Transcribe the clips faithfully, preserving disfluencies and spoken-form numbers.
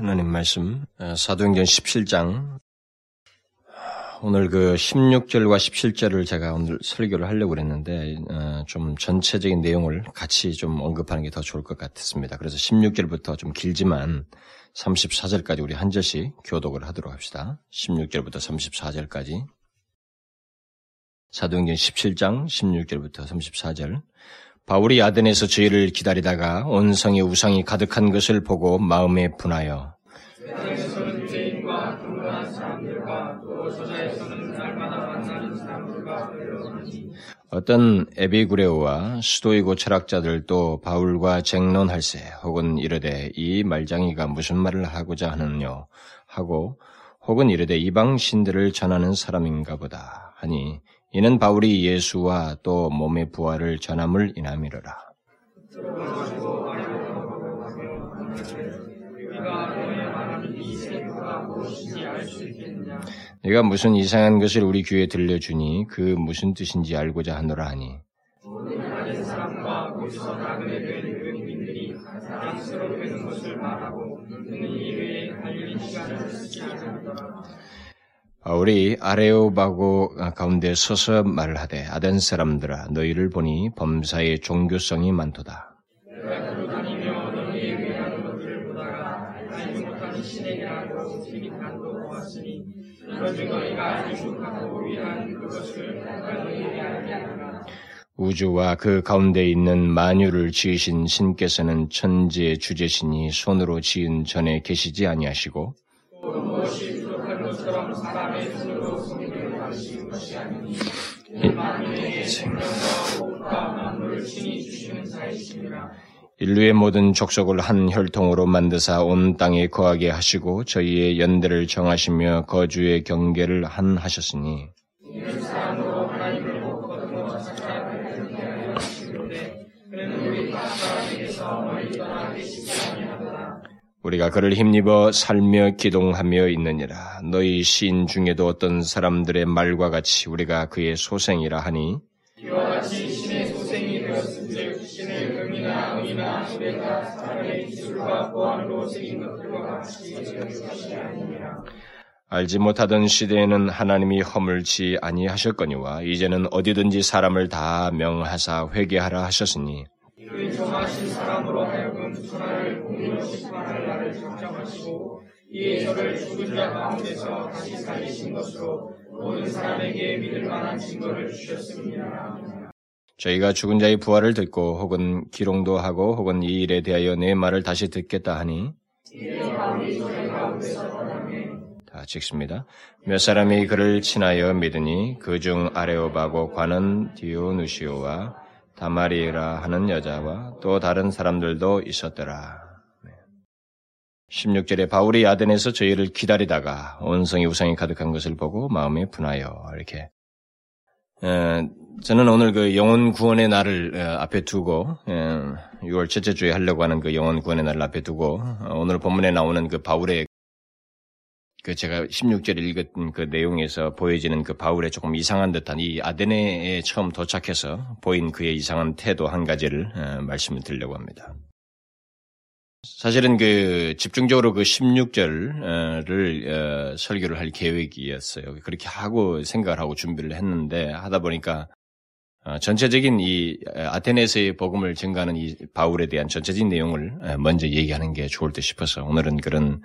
하나님 말씀 사도행전 십칠 장 오늘 그 십육 절과 십칠 절을 제가 오늘 설교를 하려고 그랬는데 좀 전체적인 내용을 같이 좀 언급하는 게 더 좋을 것 같았습니다. 그래서 십육 절부터 좀 길지만 삼십사 절까지 우리 한 절씩 교독을 하도록 합시다. 십육 절부터 삼십사 절까지 사도행전 십칠 장 십육 절부터 삼십사 절. 바울이 아덴에서 저희를 기다리다가 온 성에 우상이 가득한 것을 보고 마음에 분하여 세상에서는 죄인과 불가한 사람들과 또 저자에서는 날마다 만나는 사람들과 괴로워하니 어떤 에비구레오와 수도이고 철학자들도 바울과 쟁론할세 혹은 이르되 이 말장이가 무슨 말을 하고자 하느뇨 하고 혹은 이르되 이방 신들을 전하는 사람인가 보다 하니 이는 바울이 예수와 또 몸의 부활을 전함을 인함이로라. 네가 무슨 이상한 것을 우리 귀에 들려주니 그 무슨 뜻인지 알고자 하노라 하니 모든 다른 사람과 모여서 나그네 된 교민들이 사랑스러워 되는 것을 말하고 그는 이외에 할일 시간을 쓰지 않는다. 바울이 아레오바고 가운데 서서 말하되 아덴 사람들아 너희를 보니 범사에 종교성이 많도다. 내가 돌아다니며 너희에 의한 것들을 보다가 알지 못한 신에게라고 재미탄도 보았으니 그런즉 너희가 알지 못하고 위한 그것을 내가 너희에게 알게 하라. 우주와 그 가운데 있는 만유를 지으신 신께서는 천지의 주재신이 손으로 지은 전에 계시지 아니하시고 또 무엇이 것처럼 사람의 손으로 성경을 가르치는 것이 아니니 만물에게 생명과 옷과 만물을 친히 주시는 자이시니라. 인류의 모든 족속을 한 혈통으로 만드사 온 땅에 거하게 하시고 저희의 연대를 정하시며 거주의 경계를 한 하셨으니 이는 사람으로 하나님을 못 거두어 찾아가야 되게 하여 주시는데 그는 우리 각 사람에게서 멀리 떠나 계시지 아니하도다. 우리가 그를 힘입어 살며 기동하며 있느니라. 너희 시인 중에도 어떤 사람들의 말과 같이 우리가 그의 소생이라 하니 이와 같이 신의 소생이 되었은즉 신의 금이나 은이나 노래가 사람의 기술과 보안으로 새긴 것들과 같이 되었을 것이 아니니라. 알지 못하던 시대에는 하나님이 허물지 아니하셨거니와 이제는 어디든지 사람을 다 명하사 회개하라 하셨으니 그 정하신 사람으로 하여금 천하를 공의로 심판할 날을 작정하시고 이에 저를 죽은 자 가운데서 다시 살리신 것으로 모든 사람에게 믿을 만한 증거를 주셨습니다. 저희가 죽은 자의 부활을 듣고 혹은 기롱도 하고 혹은 이 일에 대하여 내 말을 다시 듣겠다 하니 이에 바울이 저의 가운데서 떠나매 다 찍습니다. 몇 사람이 그를 친하여 믿으니 그중 아레오바고 관은 디오누시오와 다마리라 하는 여자와 또 다른 사람들도 있었더라. 십육 절에 바울이 아덴에서 저희를 기다리다가 온 성에 우상이 가득한 것을 보고 마음에 분하여 이렇게 에, 저는 오늘 그 영혼 구원의 날을 에, 앞에 두고 에, 유월 첫째 주에 하려고 하는 그 영혼 구원의 날을 앞에 두고 어, 오늘 본문에 나오는 그 바울의 그 제가 십육 절 읽은 그 내용에서 보여지는 그 바울의 조금 이상한 듯한 이 아덴에 처음 도착해서 보인 그의 이상한 태도 한 가지를 말씀을 드리려고 합니다. 사실은 그 집중적으로 그 십육 절을 설교를 할 계획이었어요. 그렇게 하고 생각을 하고 준비를 했는데 하다 보니까 전체적인 이 아테네에서의 복음을 증가하는 이 바울에 대한 전체적인 내용을 먼저 얘기하는 게 좋을 듯 싶어서 오늘은 그런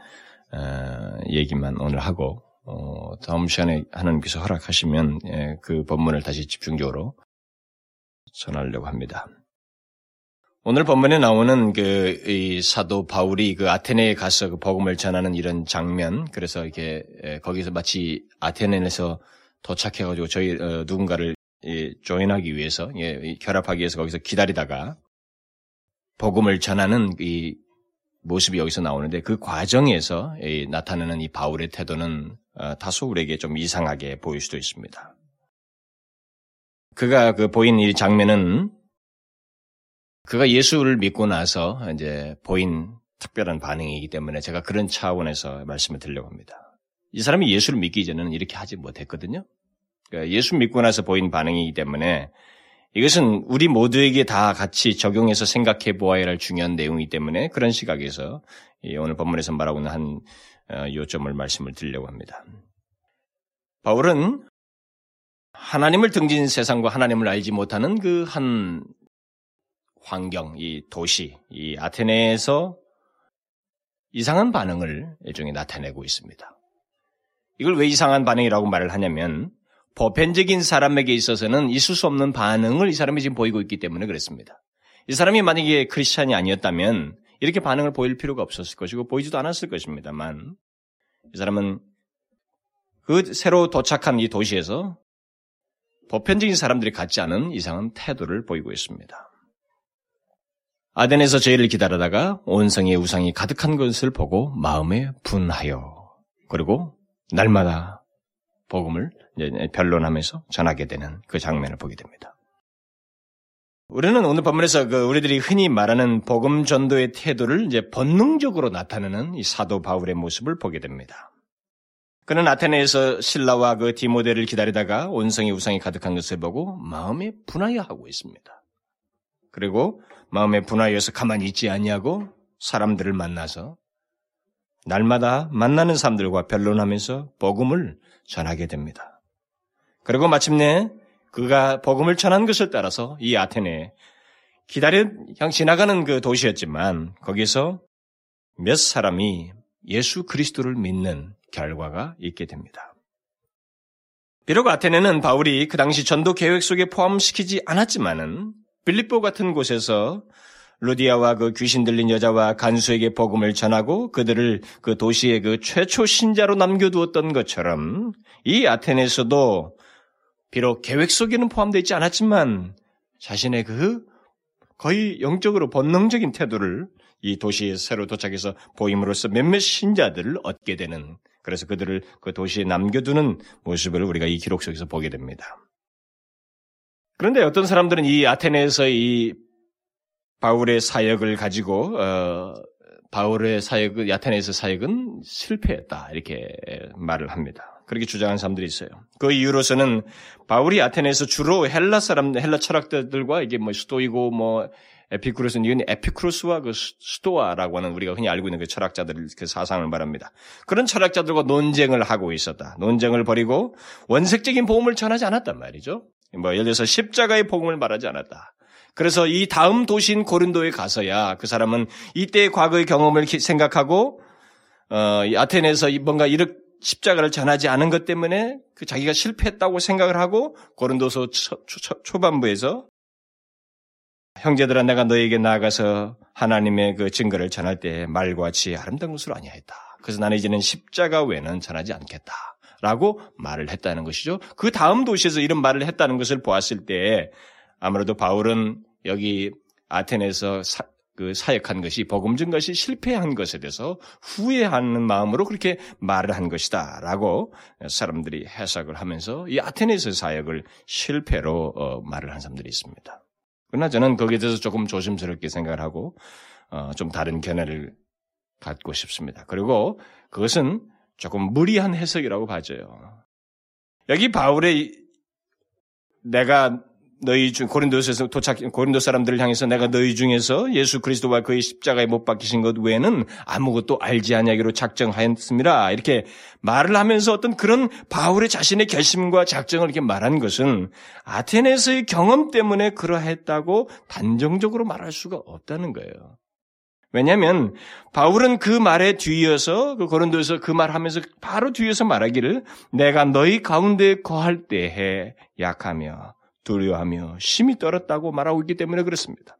어, 얘기만 오늘 하고 어, 다음 시간에 하나님께서 허락하시면 예, 그 본문을 다시 집중적으로 전하려고 합니다. 오늘 본문에 나오는 그 이 사도 바울이 그 아테네에 가서 그 복음을 전하는 이런 장면, 그래서 이렇게 예, 거기서 마치 아테네에서 도착해가지고 저희 어, 누군가를 예, 조인하기 위해서 예, 결합하기 위해서 거기서 기다리다가 복음을 전하는 이 모습이 여기서 나오는데 그 과정에서 이 나타나는 이 바울의 태도는 다소 우리에게 좀 이상하게 보일 수도 있습니다. 그가 그 보인 이 장면은 그가 예수를 믿고 나서 이제 보인 특별한 반응이기 때문에 제가 그런 차원에서 말씀을 드리려고 합니다. 이 사람이 예수를 믿기 전에는 이렇게 하지 못했거든요. 그러니까 예수 믿고 나서 보인 반응이기 때문에 이것은 우리 모두에게 다 같이 적용해서 생각해 보아야 할 중요한 내용이기 때문에 그런 시각에서 오늘 본문에서 말하고 있는 한 요점을 말씀을 드리려고 합니다. 바울은 하나님을 등진 세상과 하나님을 알지 못하는 그 한 환경, 이 도시, 이 아테네에서 이상한 반응을 일종의 나타내고 있습니다. 이걸 왜 이상한 반응이라고 말을 하냐면 보편적인 사람에게 있어서는 있을 수 없는 반응을 이 사람이 지금 보이고 있기 때문에 그렇습니다. 이 사람이 만약에 크리스찬이 아니었다면 이렇게 반응을 보일 필요가 없었을 것이고 보이지도 않았을 것입니다만 이 사람은 그 새로 도착한 이 도시에서 보편적인 사람들이 갖지 않은 이상한 태도를 보이고 있습니다. 아덴에서 저희를 기다리다가 온성의 우상이 가득한 것을 보고 마음에 분하여 그리고 날마다 복음을 변론하면서 전하게 되는 그 장면을 보게 됩니다. 우리는 오늘 본문에서 그 우리들이 흔히 말하는 복음 전도의 태도를 이제 본능적으로 나타내는 이 사도 바울의 모습을 보게 됩니다. 그는 아테네에서 신라와 그 디모데를 기다리다가 온성의 우상이 가득한 것을 보고 마음에 분하여 하고 있습니다. 그리고 마음에 분하여서 가만히 있지 아니하고 사람들을 만나서 날마다 만나는 사람들과 변론하면서 복음을 전하게 됩니다. 그리고 마침내 그가 복음을 전한 것을 따라서 이 아테네 기다려 향 지나가는 그 도시였지만 거기서 몇 사람이 예수 그리스도를 믿는 결과가 있게 됩니다. 비록 아테네는 바울이 그 당시 전도 계획 속에 포함시키지 않았지만은 빌립보 같은 곳에서 루디아와 그 귀신 들린 여자와 간수에게 복음을 전하고 그들을 그 도시의 그 최초 신자로 남겨두었던 것처럼 이 아테네에서도 비록 계획 속에는 포함되어 있지 않았지만 자신의 그 거의 영적으로 본능적인 태도를 이 도시에 새로 도착해서 보임으로써 몇몇 신자들을 얻게 되는 그래서 그들을 그 도시에 남겨두는 모습을 우리가 이 기록 속에서 보게 됩니다. 그런데 어떤 사람들은 이 아테네에서 이 바울의 사역을 가지고 어, 바울의 사역은 아테네에서 사역은 실패했다 이렇게 말을 합니다. 그렇게 주장한 사람들이 있어요. 그 이유로서는 바울이 아테네에서 주로 헬라 사람 헬라 철학자들과 이게 뭐 스토이고 뭐 에피쿠로스 이건 에피쿠로스와 그 스토아라고 하는 우리가 흔히 알고 있는 그 철학자들 그 사상을 말합니다. 그런 철학자들과 논쟁을 하고 있었다. 논쟁을 벌이고 원색적인 복음을 전하지 않았단 말이죠. 뭐 예를 들어서 십자가의 복음을 말하지 않았다. 그래서 이 다음 도시인 고린도에 가서야 그 사람은 이때의 과거의 경험을 생각하고 어, 아테네에서 뭔가 이렇게 십자가를 전하지 않은 것 때문에 그 자기가 실패했다고 생각을 하고 고린도서 초, 초, 초반부에서 형제들아 내가 너에게 나아가서 하나님의 그 증거를 전할 때 말과 지혜 아름다운 것으로 아니하였다. 그래서 나는 이제는 십자가 외에는 전하지 않겠다. 라고 말을 했다는 것이죠. 그 다음 도시에서 이런 말을 했다는 것을 보았을 때 아무래도 바울은 여기 아테네에서 사, 그 사역한 것이 복음 증 것이 실패한 것에 대해서 후회하는 마음으로 그렇게 말을 한 것이다 라고 사람들이 해석을 하면서 이 아테네에서 사역을 실패로 어, 말을 한 사람들이 있습니다. 그러나 저는 거기에 대해서 조금 조심스럽게 생각을 하고 어, 좀 다른 견해를 갖고 싶습니다. 그리고 그것은 조금 무리한 해석이라고 봐져요. 여기 바울의 내가 너희 중 고린도에서 도착 고린도 사람들을 향해서 내가 너희 중에서 예수 그리스도와 그의 십자가에 못 박히신 것 외에는 아무것도 알지 아니하기로 작정하였습니다. 이렇게 말을 하면서 어떤 그런 바울의 자신의 결심과 작정을 이렇게 말한 것은 아테네에서의 경험 때문에 그러했다고 단정적으로 말할 수가 없다는 거예요. 왜냐하면 바울은 그 말에 뒤이어서 그 고린도에서 그 말하면서 바로 뒤에서 말하기를 내가 너희 가운데 거할 때에 약하며 두려워하며 심히 떨었다고 말하고 있기 때문에 그렇습니다.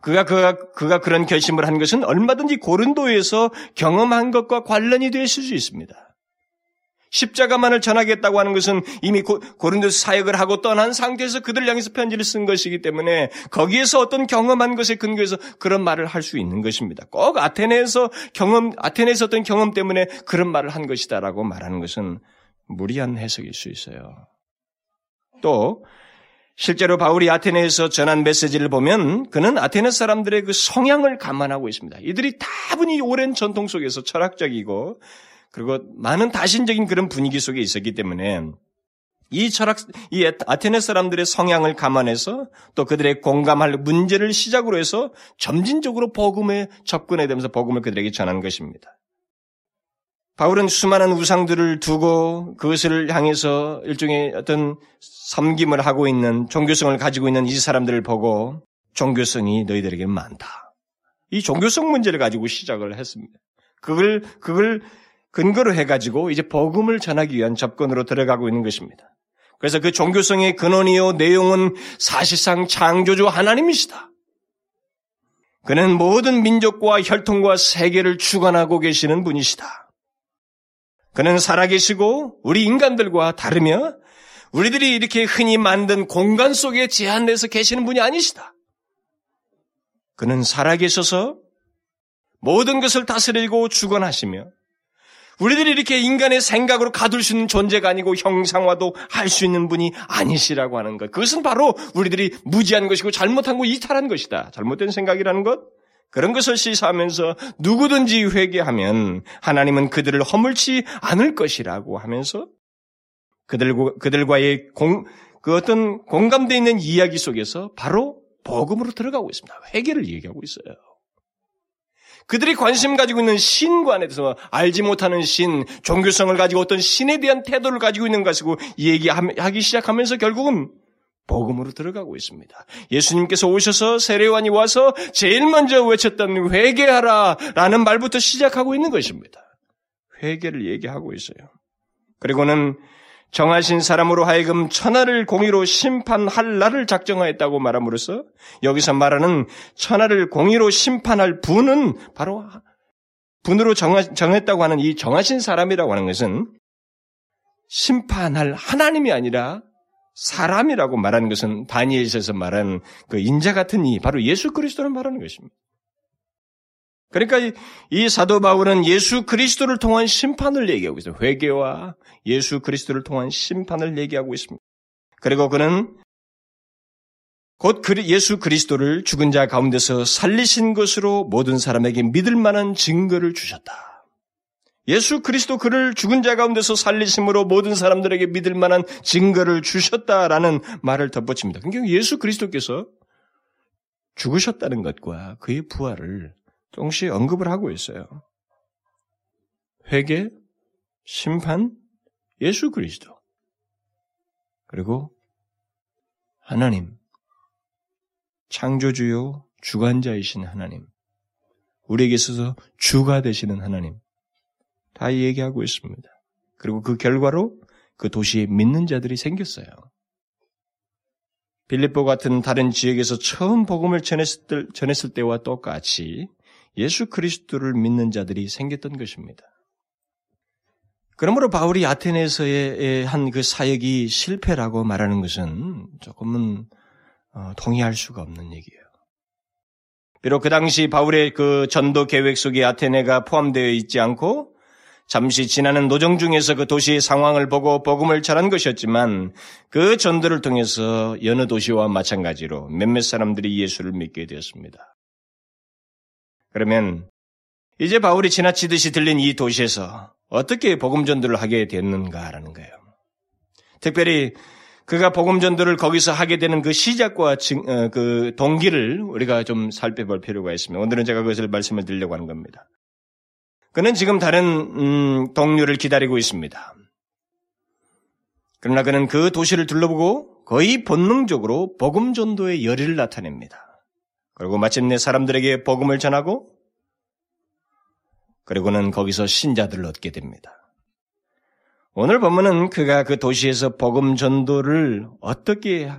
그가, 그가, 그가 그런 결심을 한 것은 얼마든지 고린도에서 경험한 것과 관련이 되실 수 있습니다. 십자가만을 전하겠다고 하는 것은 이미 고, 고린도에서 사역을 하고 떠난 상태에서 그들 향해서 편지를 쓴 것이기 때문에 거기에서 어떤 경험한 것에 근거해서 그런 말을 할 수 있는 것입니다. 꼭 아테네에서 경험, 아테네에서 어떤 경험 때문에 그런 말을 한 것이다라고 말하는 것은 무리한 해석일 수 있어요. 또 실제로 바울이 아테네에서 전한 메시지를 보면 그는 아테네 사람들의 그 성향을 감안하고 있습니다. 이들이 다분히 오랜 전통 속에서 철학적이고 그리고 많은 다신적인 그런 분위기 속에 있었기 때문에 이 철학, 이 아테네 사람들의 성향을 감안해서 또 그들의 공감할 문제를 시작으로 해서 점진적으로 복음에 접근해 되면서 복음을 그들에게 전한 것입니다. 바울은 수많은 우상들을 두고 그것을 향해서 일종의 어떤 섬김을 하고 있는 종교성을 가지고 있는 이 사람들을 보고 종교성이 너희들에게 많다. 이 종교성 문제를 가지고 시작을 했습니다. 그걸, 그걸 근거로 해가지고 이제 복음을 전하기 위한 접근으로 들어가고 있는 것입니다. 그래서 그 종교성의 근원이요 내용은 사실상 창조주 하나님이시다. 그는 모든 민족과 혈통과 세계를 주관하고 계시는 분이시다. 그는 살아계시고 우리 인간들과 다르며 우리들이 이렇게 흔히 만든 공간 속에 제한돼서 계시는 분이 아니시다. 그는 살아계셔서 모든 것을 다스리고 주관하시며 우리들이 이렇게 인간의 생각으로 가둘 수 있는 존재가 아니고 형상화도 할 수 있는 분이 아니시라고 하는 것. 그것은 바로 우리들이 무지한 것이고 잘못한 거 이탈한 것이다. 잘못된 생각이라는 것. 그런 것을 시사하면서 누구든지 회개하면 하나님은 그들을 허물지 않을 것이라고 하면서 그들과, 그들과의 공, 그 어떤 공감되어 있는 이야기 속에서 바로 복음으로 들어가고 있습니다. 회개를 얘기하고 있어요. 그들이 관심 가지고 있는 신관에 대해서 알지 못하는 신, 종교성을 가지고 어떤 신에 대한 태도를 가지고 있는 것이고 얘기하기 시작하면서 결국은 복음으로 들어가고 있습니다. 예수님께서 오셔서 세례요한이 와서 제일 먼저 외쳤던 회개하라 라는 말부터 시작하고 있는 것입니다. 회개를 얘기하고 있어요. 그리고는 정하신 사람으로 하여금 천하를 공의로 심판할 날을 작정하였다고 말함으로써 여기서 말하는 천하를 공의로 심판할 분은 바로 분으로 정하, 정했다고 하는 이 정하신 사람이라고 하는 것은 심판할 하나님이 아니라 사람이라고 말하는 것은 다니엘서에서 말한 그 인자 같은 이 바로 예수 그리스도를 말하는 것입니다. 그러니까 이, 이 사도 바울은 예수 그리스도를 통한 심판을 얘기하고 있습니다. 회개와 예수 그리스도를 통한 심판을 얘기하고 있습니다. 그리고 그는 곧 그리, 예수 그리스도를 죽은 자 가운데서 살리신 것으로 모든 사람에게 믿을 만한 증거를 주셨다. 예수 그리스도 그를 죽은 자 가운데서 살리심으로 모든 사람들에게 믿을 만한 증거를 주셨다라는 말을 덧붙입니다. 그러니까 예수 그리스도께서 죽으셨다는 것과 그의 부활을 동시에 언급을 하고 있어요. 회개, 심판, 예수 그리스도, 그리고 하나님, 창조주요 주관자이신 하나님, 우리에게 있어서 주가 되시는 하나님, 다 얘기하고 있습니다. 그리고 그 결과로 그 도시에 믿는 자들이 생겼어요. 빌립보 같은 다른 지역에서 처음 복음을 전했을, 때, 전했을 때와 똑같이 예수 그리스도를 믿는 자들이 생겼던 것입니다. 그러므로 바울이 아테네에서의 한 그 사역이 실패라고 말하는 것은 조금은 동의할 수가 없는 얘기예요. 비록 그 당시 바울의 그 전도 계획 속에 아테네가 포함되어 있지 않고 잠시 지나는 노정 중에서 그 도시의 상황을 보고 복음을 전한 것이었지만 그 전도를 통해서 여느 도시와 마찬가지로 몇몇 사람들이 예수를 믿게 되었습니다. 그러면 이제 바울이 지나치듯이 들린 이 도시에서 어떻게 복음 전도를 하게 됐는가라는 거예요. 특별히 그가 복음 전도를 거기서 하게 되는 그 시작과 그 동기를 우리가 좀 살펴볼 필요가 있습니다. 오늘은 제가 그것을 말씀을 드리려고 하는 겁니다. 그는 지금 다른 음, 동료를 기다리고 있습니다. 그러나 그는 그 도시를 둘러보고 거의 본능적으로 복음 전도의 열의를 나타냅니다. 그리고 마침내 사람들에게 복음을 전하고 그리고는 거기서 신자들을 얻게 됩니다. 오늘 본문은 그가 그 도시에서 복음 전도를 어떻게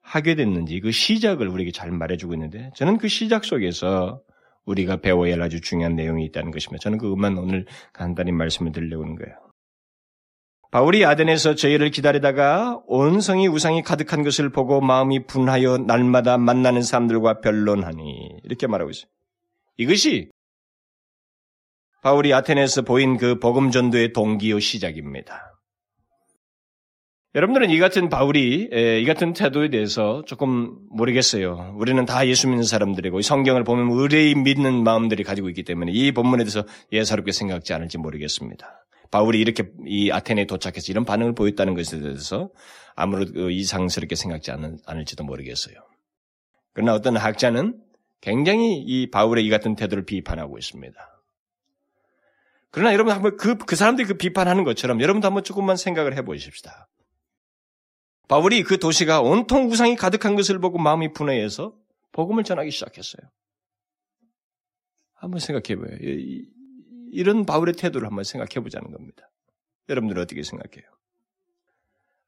하게 됐는지 그 시작을 우리에게 잘 말해주고 있는데 저는 그 시작 속에서 우리가 배워야 할 아주 중요한 내용이 있다는 것입니다. 저는 그것만 오늘 간단히 말씀을 드리려고 하는 거예요. 바울이 아덴에서 저희를 기다리다가 온 성이 우상이 가득한 것을 보고 마음이 분하여 날마다 만나는 사람들과 변론하니 이렇게 말하고 있어요. 이것이 바울이 아테네에서 보인 그 복음 전도의 동기요 시작입니다. 여러분들은 이 같은 바울이 에, 이 같은 태도에 대해서 조금 모르겠어요. 우리는 다 예수 믿는 사람들이고 성경을 보면 의뢰히 믿는 마음들이 가지고 있기 때문에 이 본문에 대해서 예사롭게 생각지 않을지 모르겠습니다. 바울이 이렇게 이 아테네에 도착해서 이런 반응을 보였다는 것에 대해서 아무래도 이상스럽게 생각지 않을, 않을지도 모르겠어요. 그러나 어떤 학자는 굉장히 이 바울의 이 같은 태도를 비판하고 있습니다. 그러나 여러분 한번 그, 그 사람들이 그 비판하는 것처럼 여러분도 한번 조금만 생각을 해보십시다. 바울이 그 도시가 온통 우상이 가득한 것을 보고 마음이 분해해서 복음을 전하기 시작했어요. 한번 생각해봐요. 이런 바울의 태도를 한번 생각해보자는 겁니다. 여러분들은 어떻게 생각해요?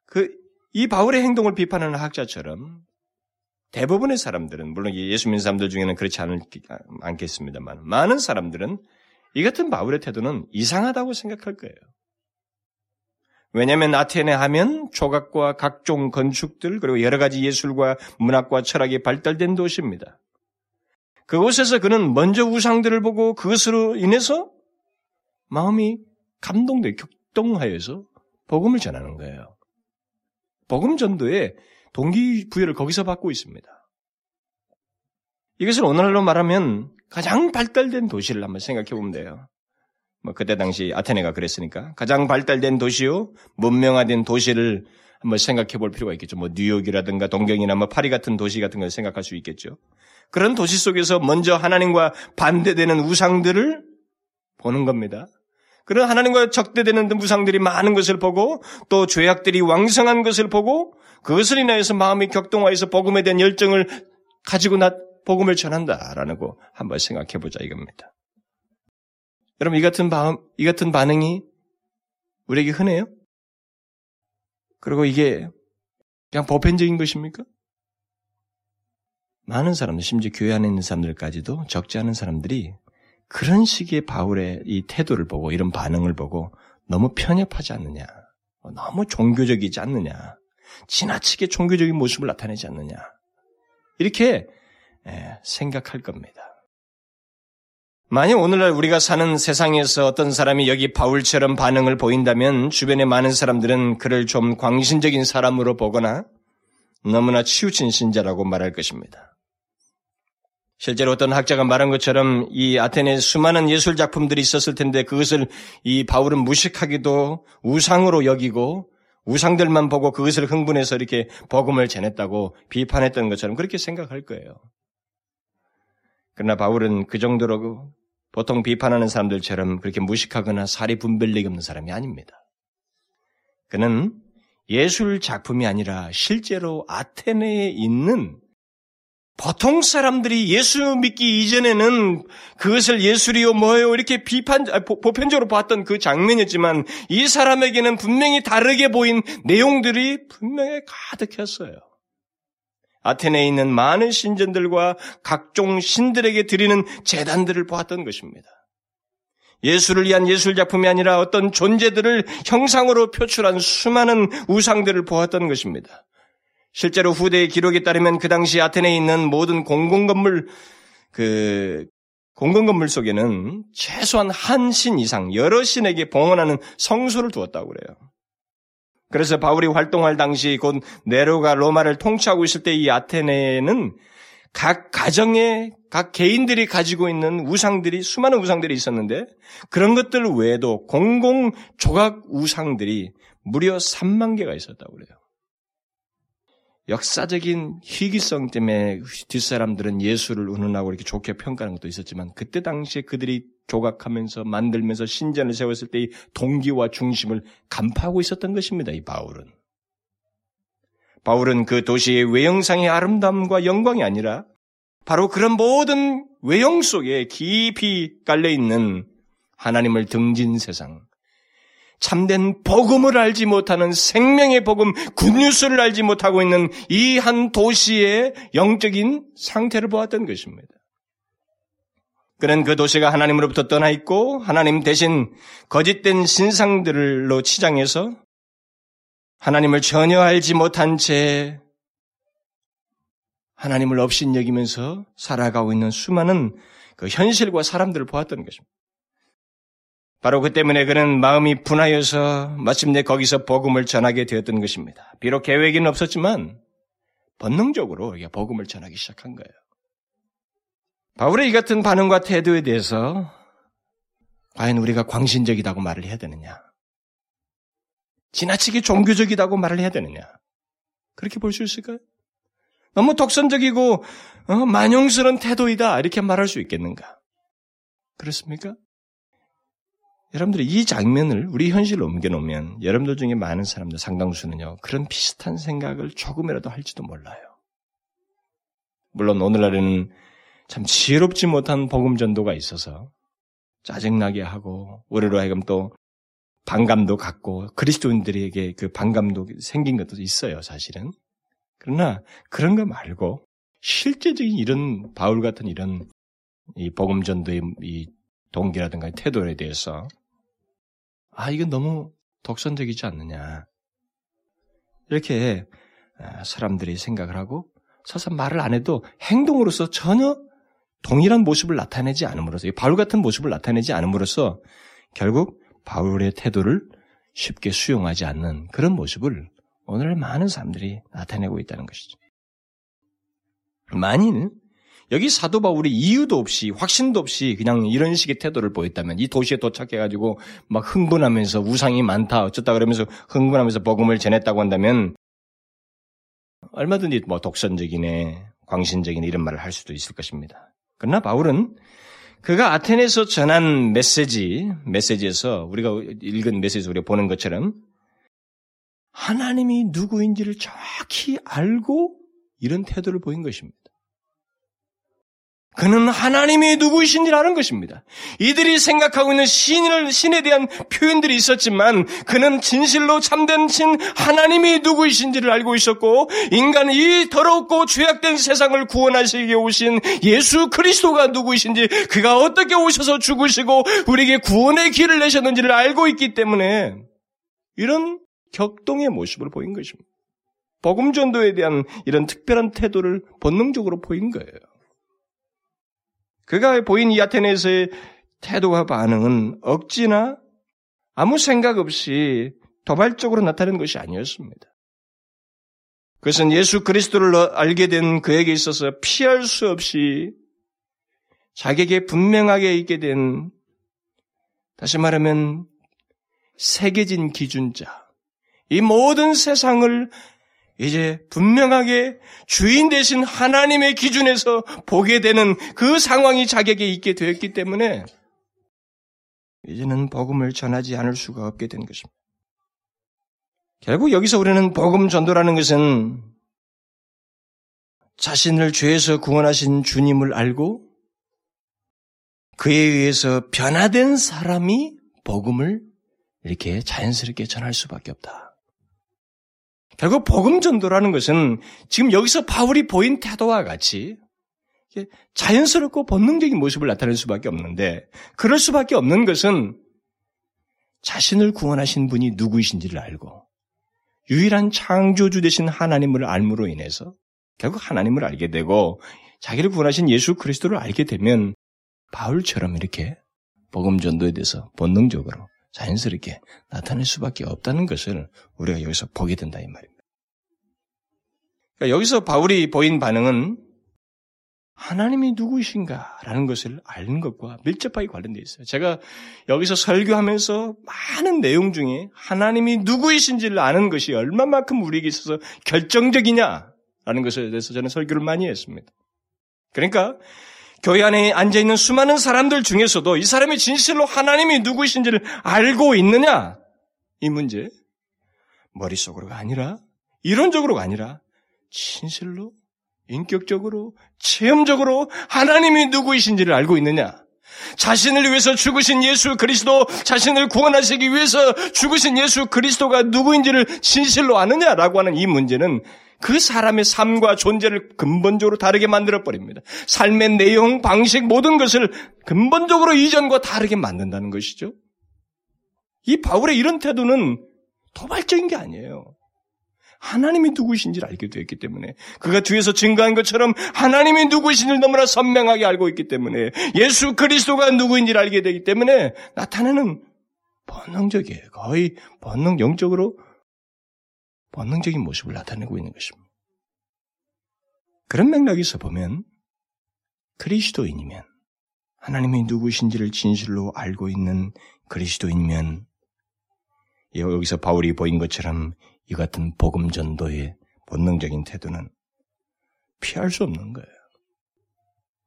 그 이 바울의 행동을 비판하는 학자처럼 대부분의 사람들은, 물론 예수 믿는 사람들 중에는 그렇지 않을, 않겠습니다만 많은 사람들은 이 같은 바울의 태도는 이상하다고 생각할 거예요. 왜냐하면 아테네 하면 조각과 각종 건축들 그리고 여러 가지 예술과 문학과 철학이 발달된 도시입니다. 그곳에서 그는 먼저 우상들을 보고 그것으로 인해서 마음이 감동되어 격동하여서 복음을 전하는 거예요. 복음 전도의 동기부여를 거기서 받고 있습니다. 이것을 오늘날로 말하면 가장 발달된 도시를 한번 생각해 보면 돼요. 뭐 그때 당시 아테네가 그랬으니까 가장 발달된 도시요 문명화된 도시를 한번 생각해 볼 필요가 있겠죠. 뭐 뉴욕이라든가 동경이나 뭐 파리 같은 도시 같은 걸 생각할 수 있겠죠. 그런 도시 속에서 먼저 하나님과 반대되는 우상들을 보는 겁니다. 그런 하나님과 적대되는 우상들이 많은 것을 보고 또 죄악들이 왕성한 것을 보고 그것을 인하여서 마음이 격동하여서 복음에 대한 열정을 가지고 나 복음을 전한다라는 거 한번 생각해 보자 이겁니다. 여러분, 이 같은 바, 이 같은 반응이 우리에게 흔해요? 그리고 이게 그냥 보편적인 것입니까? 많은 사람들, 심지어 교회 안에 있는 사람들까지도 적지 않은 사람들이 그런 식의 바울의 이 태도를 보고 이런 반응을 보고 너무 편협하지 않느냐, 너무 종교적이지 않느냐, 지나치게 종교적인 모습을 나타내지 않느냐, 이렇게 생각할 겁니다. 만약 오늘날 우리가 사는 세상에서 어떤 사람이 여기 바울처럼 반응을 보인다면 주변의 많은 사람들은 그를 좀 광신적인 사람으로 보거나 너무나 치우친 신자라고 말할 것입니다. 실제로 어떤 학자가 말한 것처럼 이 아테네에 수많은 예술 작품들이 있었을 텐데 그것을 이 바울은 무식하기도 우상으로 여기고 우상들만 보고 그것을 흥분해서 이렇게 복음을 전했다고 비판했던 것처럼 그렇게 생각할 거예요. 그러나 바울은 그 정도로 보통 비판하는 사람들처럼 그렇게 무식하거나 살이 분별력이 없는 사람이 아닙니다. 그는 예술 작품이 아니라 실제로 아테네에 있는 보통 사람들이 예수 믿기 이전에는 그것을 예술이요 뭐요 이렇게 비판, 보편적으로 봤던 그 장면이었지만 이 사람에게는 분명히 다르게 보인 내용들이 분명히 가득했어요. 아테네에 있는 많은 신전들과 각종 신들에게 드리는 제단들을 보았던 것입니다. 예술을 위한 예술작품이 아니라 어떤 존재들을 형상으로 표출한 수많은 우상들을 보았던 것입니다. 실제로 후대의 기록에 따르면 그 당시 아테네에 있는 모든 공공건물, 그 공공건물 속에는 최소한 한 신 이상 여러 신에게 봉헌하는 성소를 두었다고 그래요. 그래서 바울이 활동할 당시 곧 네로가 로마를 통치하고 있을 때 이 아테네에는 각 가정에 각 개인들이 가지고 있는 우상들이 수많은 우상들이 있었는데 그런 것들 외에도 공공 조각 우상들이 무려 삼만 개가 있었다고 그래요. 역사적인 희귀성 때문에 뒷사람들은 예술을 운운하고 이렇게 좋게 평가하는 것도 있었지만 그때 당시에 그들이 조각하면서 만들면서 신전을 세웠을 때의 동기와 중심을 간파하고 있었던 것입니다. 이 바울은. 바울은 그 도시의 외형상의 아름다움과 영광이 아니라 바로 그런 모든 외형 속에 깊이 깔려있는 하나님을 등진 세상, 참된 복음을 알지 못하는 생명의 복음, 굿뉴스를 알지 못하고 있는 이 한 도시의 영적인 상태를 보았던 것입니다. 그는 그 도시가 하나님으로부터 떠나 있고 하나님 대신 거짓된 신상들로 치장해서 하나님을 전혀 알지 못한 채 하나님을 업신여기면서 살아가고 있는 수많은 그 현실과 사람들을 보았던 것입니다. 바로 그 때문에 그는 마음이 분하여서 마침내 거기서 복음을 전하게 되었던 것입니다. 비록 계획은 없었지만 본능적으로 복음을 전하기 시작한 거예요. 바울의 이 같은 반응과 태도에 대해서 과연 우리가 광신적이라고 말을 해야 되느냐? 지나치게 종교적이라고 말을 해야 되느냐? 그렇게 볼 수 있을까요? 너무 독선적이고 어, 만용스러운 태도이다 이렇게 말할 수 있겠는가? 그렇습니까? 여러분들이 이 장면을 우리 현실로 옮겨놓으면 여러분들 중에 많은 사람들 상당수는요 그런 비슷한 생각을 조금이라도 할지도 몰라요. 물론 오늘날에는 참 지혜롭지 못한 복음 전도가 있어서 짜증나게 하고 우리로 하여금 또 반감도 갖고 그리스도인들에게 그 반감도 생긴 것도 있어요 사실은. 그러나 그런 거 말고 실제적인 이런 바울 같은 이런 이 복음 전도의 이 동기라든가 태도에 대해서 아 이건 너무 독선적이지 않느냐 이렇게 사람들이 생각을 하고 서서 말을 안 해도 행동으로서 전혀 동일한 모습을 나타내지 않음으로써 바울 같은 모습을 나타내지 않음으로써 결국 바울의 태도를 쉽게 수용하지 않는 그런 모습을 오늘 많은 사람들이 나타내고 있다는 것이죠. 만일 여기 사도 바울이 이유도 없이 확신도 없이 그냥 이런 식의 태도를 보였다면 이 도시에 도착해가지고 막 흥분하면서 우상이 많다 어쩌다 그러면서 흥분하면서 복음을 전했다고 한다면 얼마든지 뭐 독선적이네 광신적이네 이런 말을 할 수도 있을 것입니다. 그러나 바울은 그가 아테네에서 전한 메시지, 메시지에서 우리가 읽은 메시지에서 우리가 보는 것처럼 하나님이 누구인지를 정확히 알고 이런 태도를 보인 것입니다. 그는 하나님이 누구이신지를 아는 것입니다. 이들이 생각하고 있는 신을, 신에 대한 표현들이 있었지만 그는 진실로 참된 신 하나님이 누구이신지를 알고 있었고 인간의 이 더럽고 죄악된 세상을 구원하시기 위해 오신 예수 그리스도가 누구이신지 그가 어떻게 오셔서 죽으시고 우리에게 구원의 길을 내셨는지를 알고 있기 때문에 이런 격동의 모습을 보인 것입니다. 복음 전도에 대한 이런 특별한 태도를 본능적으로 보인 거예요. 그가 보인 이 아테네에서의 태도와 반응은 억지나 아무 생각 없이 도발적으로 나타낸 것이 아니었습니다. 그것은 예수 그리스도를 알게 된 그에게 있어서 피할 수 없이 자기에게 분명하게 있게 된 다시 말하면 새겨진 기준자 이 모든 세상을 이제 분명하게 주인 되신 하나님의 기준에서 보게 되는 그 상황이 자기에게 있게 되었기 때문에 이제는 복음을 전하지 않을 수가 없게 된 것입니다. 결국 여기서 우리는 복음 전도라는 것은 자신을 죄에서 구원하신 주님을 알고 그에 의해서 변화된 사람이 복음을 이렇게 자연스럽게 전할 수밖에 없다. 결국 복음 전도라는 것은 지금 여기서 바울이 보인 태도와 같이 자연스럽고 본능적인 모습을 나타낼 수밖에 없는데 그럴 수밖에 없는 것은 자신을 구원하신 분이 누구이신지를 알고 유일한 창조주 되신 하나님을 알므로 인해서 결국 하나님을 알게 되고 자기를 구원하신 예수 그리스도를 알게 되면 바울처럼 이렇게 복음 전도에 대해서 본능적으로 자연스럽게 나타낼 수밖에 없다는 것을 우리가 여기서 보게 된다 이 말입니다. 그러니까 여기서 바울이 보인 반응은 하나님이 누구이신가라는 것을 아는 것과 밀접하게 관련되어 있어요. 제가 여기서 설교하면서 많은 내용 중에 하나님이 누구이신지를 아는 것이 얼마만큼 우리에게 있어서 결정적이냐라는 것에 대해서 저는 설교를 많이 했습니다. 그러니까 교회 안에 앉아있는 수많은 사람들 중에서도 이 사람이 진실로 하나님이 누구이신지를 알고 있느냐? 이 문제. 머릿속으로가 아니라, 이론적으로가 아니라, 진실로, 인격적으로, 체험적으로 하나님이 누구이신지를 알고 있느냐? 자신을 위해서 죽으신 예수 그리스도, 자신을 구원하시기 위해서 죽으신 예수 그리스도가 누구인지를 진실로 아느냐라고 하는 이 문제는 그 사람의 삶과 존재를 근본적으로 다르게 만들어버립니다. 삶의 내용, 방식, 모든 것을 근본적으로 이전과 다르게 만든다는 것이죠. 이 바울의 이런 태도는 도발적인 게 아니에요. 하나님이 누구이신지를 알게 되었기 때문에 그가 뒤에서 증거한 것처럼 하나님이 누구이신지를 너무나 선명하게 알고 있기 때문에 예수 그리스도가 누구인지를 알게 되기 때문에 나타내는 본능적이에요. 거의 본능, 영적으로 본능적인 모습을 나타내고 있는 것입니다. 그런 맥락에서 보면 그리스도인이면 하나님이 누구신지를 진실로 알고 있는 그리스도인이면 여기서 바울이 보인 것처럼 이 같은 복음 전도의 본능적인 태도는 피할 수 없는 거예요.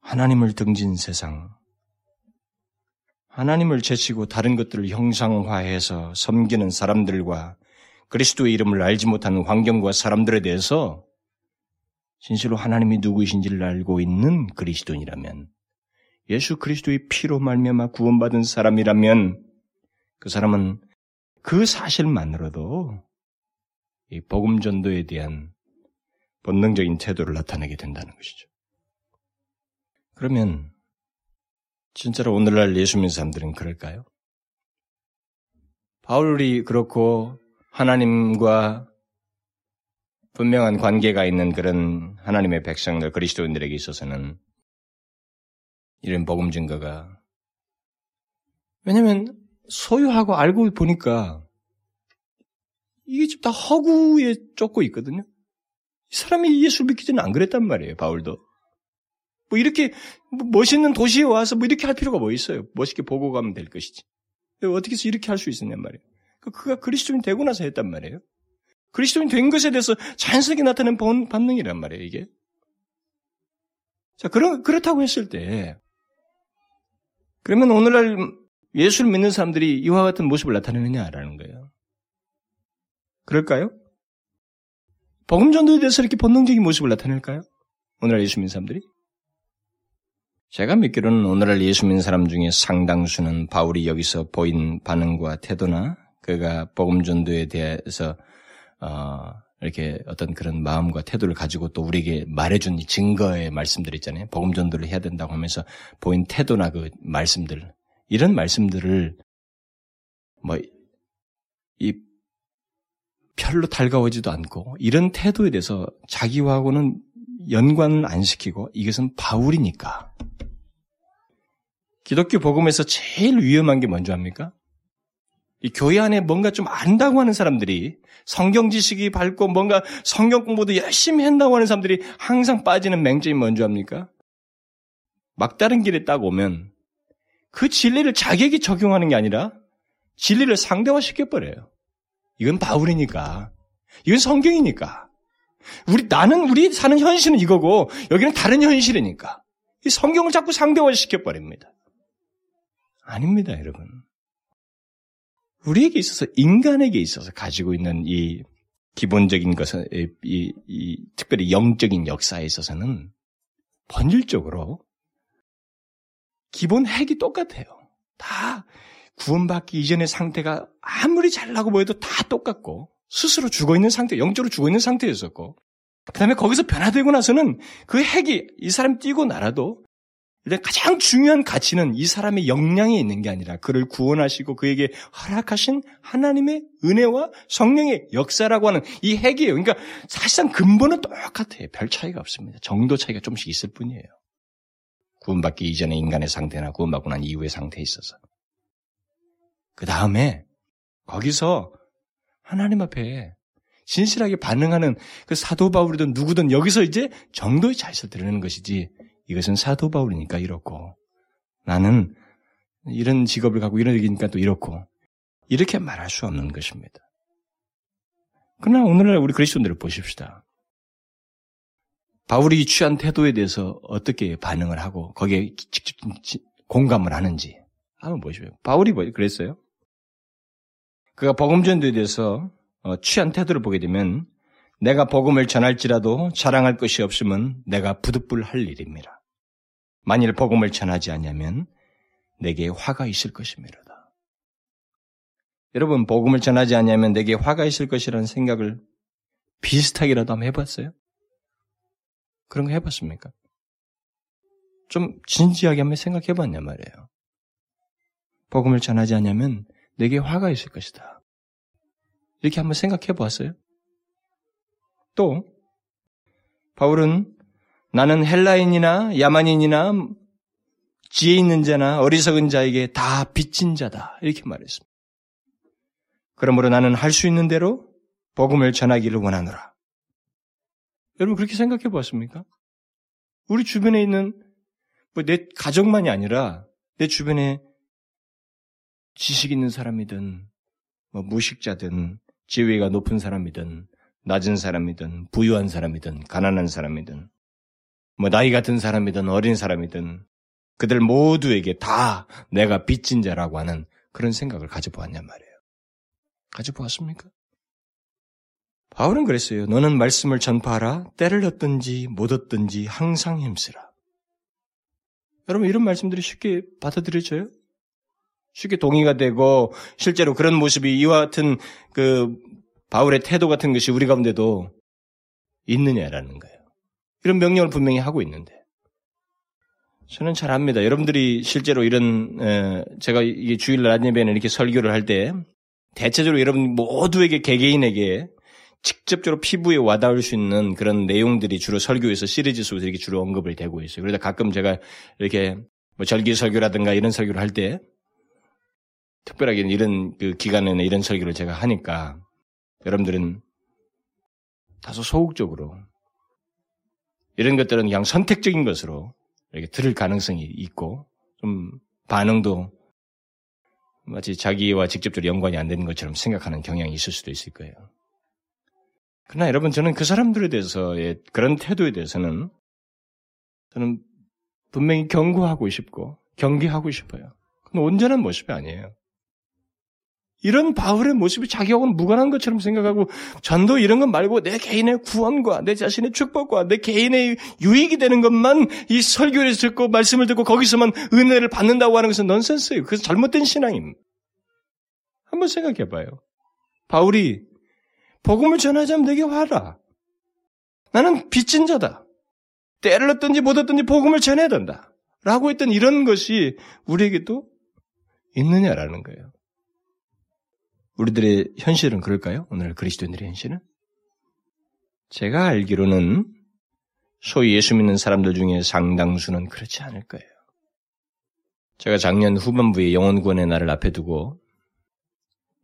하나님을 등진 세상, 하나님을 제치고 다른 것들을 형상화해서 섬기는 사람들과 그리스도의 이름을 알지 못하는 환경과 사람들에 대해서 진실로 하나님이 누구이신지를 알고 있는 그리스도인이라면, 예수 그리스도의 피로 말미암아 구원받은 사람이라면, 그 사람은 그 사실만으로도 이 복음 전도에 대한 본능적인 태도를 나타내게 된다는 것이죠. 그러면 진짜로 오늘날 예수 믿는 사람들은 그럴까요? 바울이 그렇고 하나님과 분명한 관계가 있는 그런 하나님의 백성들, 그리스도인들에게 있어서는 이런 복음 증거가, 왜냐면 소유하고 알고 보니까 이게 지금 다 허구에 쫓고 있거든요. 이 사람이 예수 믿기 전에 안 그랬단 말이에요, 바울도. 뭐 이렇게 멋있는 도시에 와서 뭐 이렇게 할 필요가 뭐 있어요. 멋있게 보고 가면 될 것이지. 어떻게 해서 이렇게 할 수 있었냔 말이에요. 그가 그리스도인 되고 나서 했단 말이에요. 그리스도인 된 것에 대해서 자연스럽게 나타낸 반응이란 말이에요, 이게. 자, 그러, 그렇다고 했을 때, 그러면 오늘날 예수를 믿는 사람들이 이와 같은 모습을 나타내느냐라는 거예요. 그럴까요? 복음 전도에 대해서 이렇게 본능적인 모습을 나타낼까요? 오늘날 예수 믿는 사람들이? 제가 믿기로는 오늘날 예수 믿는 사람 중에 상당수는 바울이 여기서 보인 반응과 태도나 그가 복음 전도에 대해서 어, 이렇게 어떤 그런 마음과 태도를 가지고 또 우리에게 말해준 증거의 말씀들 있잖아요. 복음 전도를 해야 된다고 하면서 보인 태도나 그 말씀들, 이런 말씀들을 뭐 이 별로 달가워지도 않고 이런 태도에 대해서 자기와하고는 연관을 안 시키고, 이것은 바울이니까. 기독교 복음에서 제일 위험한 게 뭔지 압니까? 이 교회 안에 뭔가 좀 안다고 하는 사람들이, 성경 지식이 밝고 뭔가 성경 공부도 열심히 한다고 하는 사람들이 항상 빠지는 맹점이 뭔지 압니까? 막다른 길에 딱 오면 그 진리를 자기에게 적용하는 게 아니라 진리를 상대화시켜버려요. 이건 바울이니까. 이건 성경이니까. 우리, 나는, 우리 사는 현실은 이거고, 여기는 다른 현실이니까. 이 성경을 자꾸 상대화시켜버립니다. 아닙니다, 여러분. 우리에게 있어서, 인간에게 있어서 가지고 있는 이 기본적인 것은, 이, 이, 이 특별히 영적인 역사에 있어서는 본질적으로 기본 핵이 똑같아요. 다 구원받기 이전의 상태가 아무리 잘나고 보여도 다 똑같고, 스스로 죽어있는 상태, 영적으로 죽어있는 상태였었고, 그 다음에 거기서 변화되고 나서는 그 핵이 이 사람 뛰고 날아도 일단 가장 중요한 가치는 이 사람의 역량에 있는 게 아니라 그를 구원하시고 그에게 허락하신 하나님의 은혜와 성령의 역사라고 하는 이 핵이에요. 그러니까 사실상 근본은 똑같아요. 별 차이가 없습니다. 정도 차이가 조금씩 있을 뿐이에요. 구원받기 이전의 인간의 상태나 구원받고 난 이후의 상태에 있어서. 그 다음에 거기서 하나님 앞에 진실하게 반응하는 그 사도 바울이든 누구든 여기서 이제 정도의 차이를 드러내는 것이지, 이것은 사도 바울이니까 이렇고, 나는 이런 직업을 갖고 이런 얘기니까 또 이렇고, 이렇게 말할 수 없는 것입니다. 그러나 오늘날 우리 그리스도인들을 보십시다. 바울이 취한 태도에 대해서 어떻게 반응을 하고 거기에 직접 공감을 하는지 한번 보십시오. 바울이 그랬어요. 그가 복음 전도에 대해서 취한 태도를 보게 되면, 내가 복음을 전할지라도 자랑할 것이 없으면 내가 부득불할 일입니다. 만일 복음을 전하지 않으면 내게 화가 있을 것이므로다. 여러분, 복음을 전하지 않으면 내게 화가 있을 것이라는 생각을 비슷하게라도 한번 해봤어요? 그런 거 해봤습니까? 좀 진지하게 한번 생각해봤냐 말이에요. 복음을 전하지 않으면 내게 화가 있을 것이다. 이렇게 한번 생각해 보았어요? 또 바울은 나는 헬라인이나 야만인이나 지혜 있는 자나 어리석은 자에게 다 빚진 자다, 이렇게 말했습니다. 그러므로 나는 할 수 있는 대로 복음을 전하기를 원하노라. 여러분, 그렇게 생각해 보았습니까? 우리 주변에 있는, 뭐 내 가족만이 아니라 내 주변에 지식 있는 사람이든 뭐 무식자든 지위가 높은 사람이든 낮은 사람이든 부유한 사람이든 가난한 사람이든 뭐 나이 같은 사람이든 어린 사람이든 그들 모두에게 다 내가 빚진 자라고 하는 그런 생각을 가져보았냔 말이에요. 가져보았습니까? 바울은 그랬어요. 너는 말씀을 전파하라. 때를 얻든지 못 얻든지 항상 힘쓰라. 여러분 이런 말씀들이 쉽게 받아들여져요? 쉽게 동의가 되고 실제로 그런 모습이 이와 같은 그 바울의 태도 같은 것이 우리 가운데도 있느냐라는 거예요. 이런 명령을 분명히 하고 있는데 저는 잘 압니다. 여러분들이 실제로 이런 에, 제가 이게 주일날 안예배는 이렇게 설교를 할 때 대체적으로 여러분 모두에게 개개인에게 직접적으로 피부에 와닿을 수 있는 그런 내용들이 주로 설교에서 시리즈 속에서 이렇게 주로 언급을 되고 있어요. 그러다 가끔 제가 이렇게 뭐 절기 설교라든가 이런 설교를 할 때 특별하게 이런 그 기간에는 이런 설교를 제가 하니까 여러분들은 다소 소극적으로 이런 것들은 그냥 선택적인 것으로 이렇게 들을 가능성이 있고 좀 반응도 마치 자기와 직접적으로 연관이 안 되는 것처럼 생각하는 경향이 있을 수도 있을 거예요. 그러나 여러분 저는 그 사람들에 대해서의 그런 태도에 대해서는 저는 분명히 경고하고 싶고 경계하고 싶어요. 그건 온전한 모습이 아니에요. 이런 바울의 모습이 자기하고는 무관한 것처럼 생각하고 전도 이런 것 말고 내 개인의 구원과 내 자신의 축복과 내 개인의 유익이 되는 것만 이 설교를 듣고 말씀을 듣고 거기서만 은혜를 받는다고 하는 것은 넌센스예요. 그것은 잘못된 신앙입니다. 한번 생각해 봐요. 바울이 복음을 전하자면 내게 와라. 나는 빚진 자다. 때를 얻든지 못 얻든지 복음을 전해야 된다. 라고 했던 이런 것이 우리에게도 있느냐라는 거예요. 우리들의 현실은 그럴까요? 오늘 그리스도인들의 현실은? 제가 알기로는 소위 예수 믿는 사람들 중에 상당수는 그렇지 않을 거예요. 제가 작년 후반부에 영혼구원의 날을 앞에 두고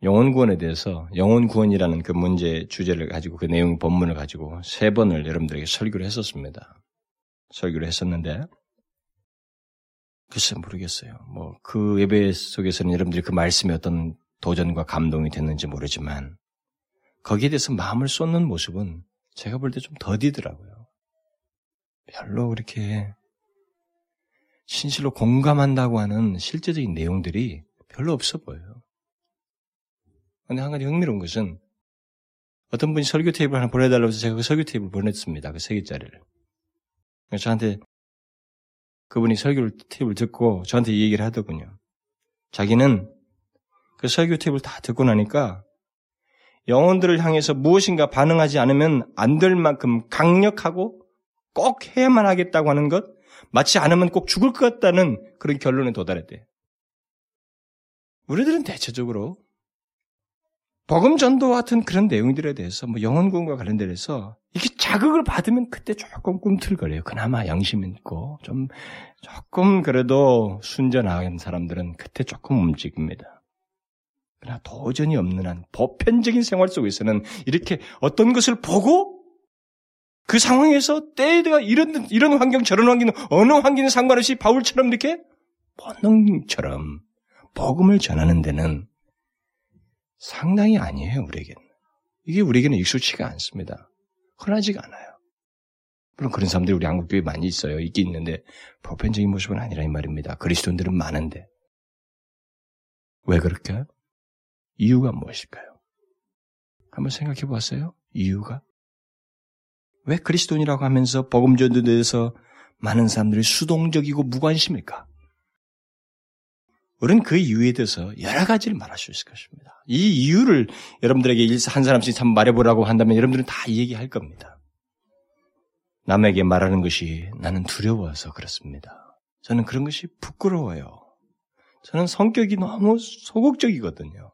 영혼구원에 대해서 영혼구원이라는 그 문제 주제를 가지고 그 내용 본문을 가지고 세 번을 여러분들에게 설교를 했었습니다. 설교를 했었는데 글쎄 모르겠어요. 뭐 그 예배 속에서는 여러분들이 그 말씀이 어떤 도전과 감동이 됐는지 모르지만 거기에 대해서 마음을 쏟는 모습은 제가 볼 때 좀 더디더라고요. 별로 그렇게 진실로 공감한다고 하는 실제적인 내용들이 별로 없어 보여요. 그런데 한 가지 흥미로운 것은 어떤 분이 설교 테이블 하나 보내달라고 해서 제가 그 설교 테이블을 보냈습니다. 그 세 개짜리를. 그래서 저한테 그분이 설교 테이블을 듣고 저한테 이 얘기를 하더군요. 자기는 그 설교 테이블 다 듣고 나니까 영혼들을 향해서 무엇인가 반응하지 않으면 안 될 만큼 강력하고 꼭 해야만 하겠다고 하는 것, 마치 않으면 꼭 죽을 것 같다는 그런 결론에 도달했대요. 우리들은 대체적으로 복음 전도와 같은 그런 내용들에 대해서 뭐 영혼구원과 관련돼서 이게 자극을 받으면 그때 조금 꿈틀거려요. 그나마 양심 있고 좀 조금 그래도 순전한 사람들은 그때 조금 움직입니다. 그러나 도전이 없는 한 보편적인 생활 속에서는 이렇게 어떤 것을 보고 그 상황에서 때에 대가 이런, 이런 환경, 저런 환경, 어느 환경에 상관없이 바울처럼 이렇게 본능처럼 복음을 전하는 데는 상당히 아니에요, 우리에게는. 이게 우리에게는 익숙치가 않습니다. 흔하지가 않아요. 물론 그런 사람들이 우리 한국교회에 많이 있어요. 있긴 있는데 보편적인 모습은 아니라 이 말입니다. 그리스도인들은 많은데. 왜 그럴까요? 이유가 무엇일까요? 한번 생각해 보았어요? 이유가? 왜 그리스도인이라고 하면서 복음 전도에 대해서 많은 사람들이 수동적이고 무관심일까? 우리는 그 이유에 대해서 여러 가지를 말할 수 있을 것입니다. 이 이유를 여러분들에게 한 사람씩 참 말해보라고 한다면 여러분들은 다 얘기할 겁니다. 남에게 말하는 것이 나는 두려워서 그렇습니다. 저는 그런 것이 부끄러워요. 저는 성격이 너무 소극적이거든요.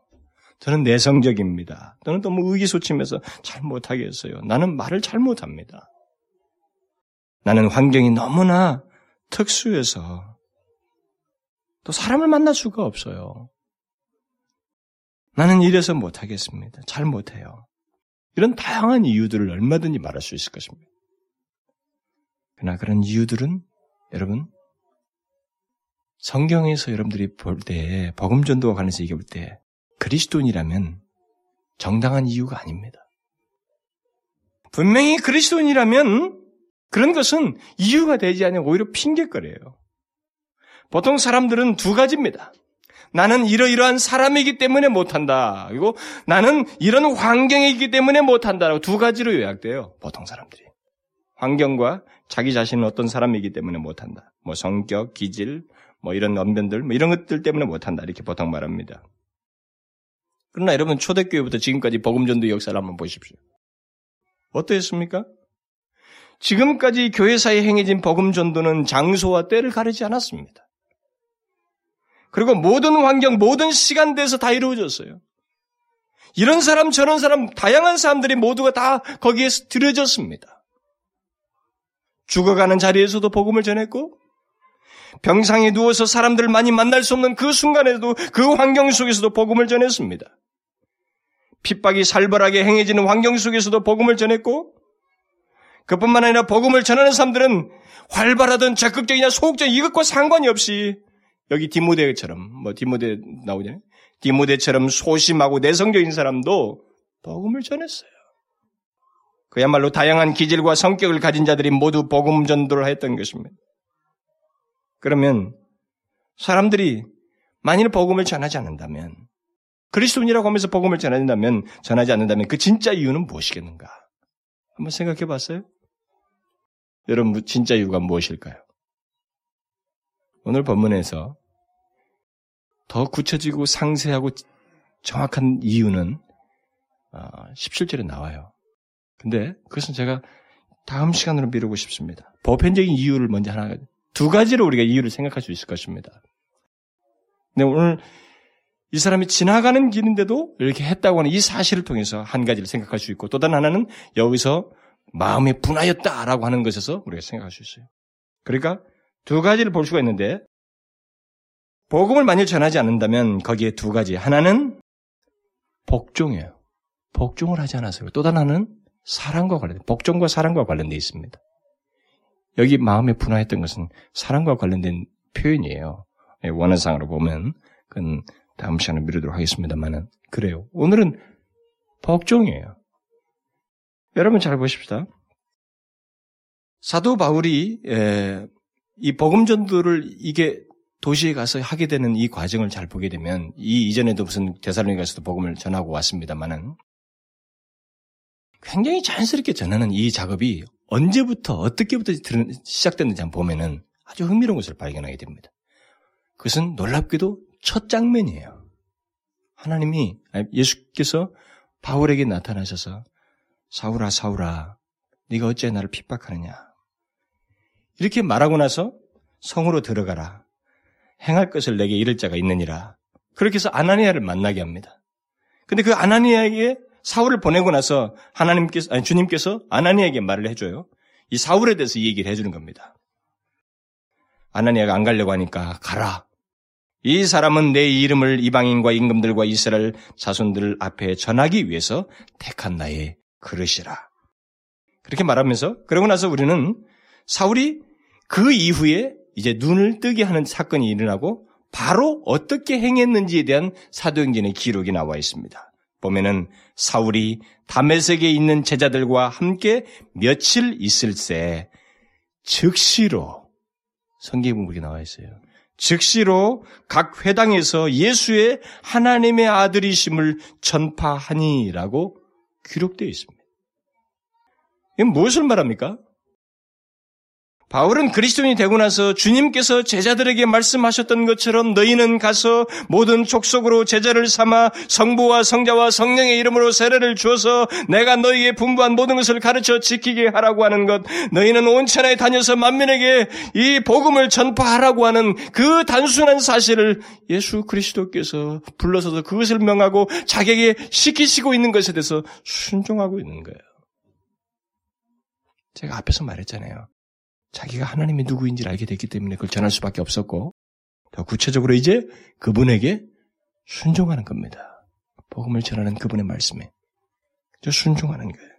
저는 내성적입니다. 저는 너무 의기소침해서 잘 못하겠어요. 나는 말을 잘 못합니다. 나는 환경이 너무나 특수해서 또 사람을 만날 수가 없어요. 나는 이래서 못하겠습니다. 잘 못해요. 이런 다양한 이유들을 얼마든지 말할 수 있을 것입니다. 그러나 그런 이유들은 여러분 성경에서 여러분들이 볼 때 복음 전도와 관련해서 얘기해 볼 때 그리스도인이라면 정당한 이유가 아닙니다. 분명히 그리스도인이라면 그런 것은 이유가 되지 않고 오히려 핑계거려요. 보통 사람들은 두 가지입니다. 나는 이러이러한 사람이기 때문에 못한다. 그리고 나는 이런 환경이기 때문에 못한다라고 두 가지로 요약돼요. 보통 사람들이. 환경과 자기 자신은 어떤 사람이기 때문에 못한다. 뭐 성격, 기질, 뭐 이런 언변들, 뭐 이런 것들 때문에 못한다. 이렇게 보통 말합니다. 그러나 여러분 초대교회부터 지금까지 복음전도 역사를 한번 보십시오. 어떠했습니까? 지금까지 교회사에 행해진 복음전도는 장소와 때를 가리지 않았습니다. 그리고 모든 환경, 모든 시간대에서 다 이루어졌어요. 이런 사람, 저런 사람, 다양한 사람들이 모두가 다 거기에서 들여졌습니다. 죽어가는 자리에서도 복음을 전했고 병상에 누워서 사람들을 많이 만날 수 없는 그 순간에도 그 환경 속에서도 복음을 전했습니다. 핍박이 살벌하게 행해지는 환경 속에서도 복음을 전했고 그뿐만 아니라 복음을 전하는 사람들은 활발하든 적극적이냐 소극적이냐 이것과 상관이 없이 여기 디모데처럼 뭐 디모데 나오잖아요. 디모데처럼 소심하고 내성적인 사람도 복음을 전했어요. 그야말로 다양한 기질과 성격을 가진 자들이 모두 복음 전도를 했던 것입니다. 그러면 사람들이 만일 복음을 전하지 않는다면 그리스도인이라고 하면서 복음을 전한다면 전하지 않는다면 그 진짜 이유는 무엇이겠는가? 한번 생각해 봤어요? 여러분 진짜 이유가 무엇일까요? 오늘 본문에서 더 굳혀지고 상세하고 정확한 이유는 십칠 절에 나와요. 근데 그것은 제가 다음 시간으로 미루고 싶습니다. 보편적인 이유를 먼저 하나, 두 가지로 우리가 이유를 생각할 수 있을 것입니다. 근데 오늘 이 사람이 지나가는 길인데도 이렇게 했다고 하는 이 사실을 통해서 한 가지를 생각할 수 있고 또 다른 하나는 여기서 마음이 분하였다라고 하는 것에서 우리가 생각할 수 있어요. 그러니까 두 가지를 볼 수가 있는데 복음을 만일 전하지 않는다면 거기에 두 가지. 하나는 복종이에요. 복종을 하지 않아서요. 또 다른 하나는 사랑과 관련돼 복종과 사랑과 관련돼 있습니다. 여기 마음에 분화했던 것은 사랑과 관련된 표현이에요. 원어상으로 보면 그건 다음 시간에 미루도록 하겠습니다만은 그래요. 오늘은 복종이에요. 여러분 잘 보십시다. 사도 바울이 에, 이 복음 전도를 이게 도시에 가서 하게 되는 이 과정을 잘 보게 되면 이 이전에도 무슨 데살로니가에서도 복음을 전하고 왔습니다만은 굉장히 자연스럽게 전하는 이 작업이 언제부터 어떻게부터 시작됐는지 한번 보면은 아주 흥미로운 것을 발견하게 됩니다. 그것은 놀랍게도 첫 장면이에요. 하나님이 예수께서 바울에게 나타나셔서 사울아 사울아 네가 어째 나를 핍박하느냐 이렇게 말하고 나서 성으로 들어가라. 행할 것을 내게 이를 자가 있느니라. 그렇게 해서 아나니아를 만나게 합니다. 근데 그 아나니아에게 사울을 보내고 나서 하나님께서, 아니, 주님께서 아나니아에게 말을 해줘요. 이 사울에 대해서 이 얘기를 해주는 겁니다. 아나니아가 안 가려고 하니까 가라. 이 사람은 내 이름을 이방인과 임금들과 이스라엘 자손들 앞에 전하기 위해서 택한 나의 그릇이라. 그렇게 말하면서 그러고 나서 우리는 사울이 그 이후에 이제 눈을 뜨게 하는 사건이 일어나고 바로 어떻게 행했는지에 대한 사도행전의 기록이 나와 있습니다. 보면은 사울이 다메섹에 있는 제자들과 함께 며칠 있을새 즉시로 성경에 그렇게 나와 있어요. 즉시로 각 회당에서 예수의 하나님의 아들이심을 전파하니라고 기록되어 있습니다. 이건 무엇을 말합니까? 바울은 그리스도인이 되고 나서 주님께서 제자들에게 말씀하셨던 것처럼 너희는 가서 모든 족속으로 제자를 삼아 성부와 성자와 성령의 이름으로 세례를 주어서 내가 너희에게 분부한 모든 것을 가르쳐 지키게 하라고 하는 것, 너희는 온 천하에 다녀서 만민에게 이 복음을 전파하라고 하는 그 단순한 사실을 예수 그리스도께서 불러서도 그것을 명하고 자기에게 시키시고 있는 것에 대해서 순종하고 있는 거예요. 제가 앞에서 말했잖아요. 자기가 하나님이 누구인지를 알게 됐기 때문에 그걸 전할 수밖에 없었고 더 구체적으로 이제 그분에게 순종하는 겁니다. 복음을 전하는 그분의 말씀에 저 순종하는 거예요.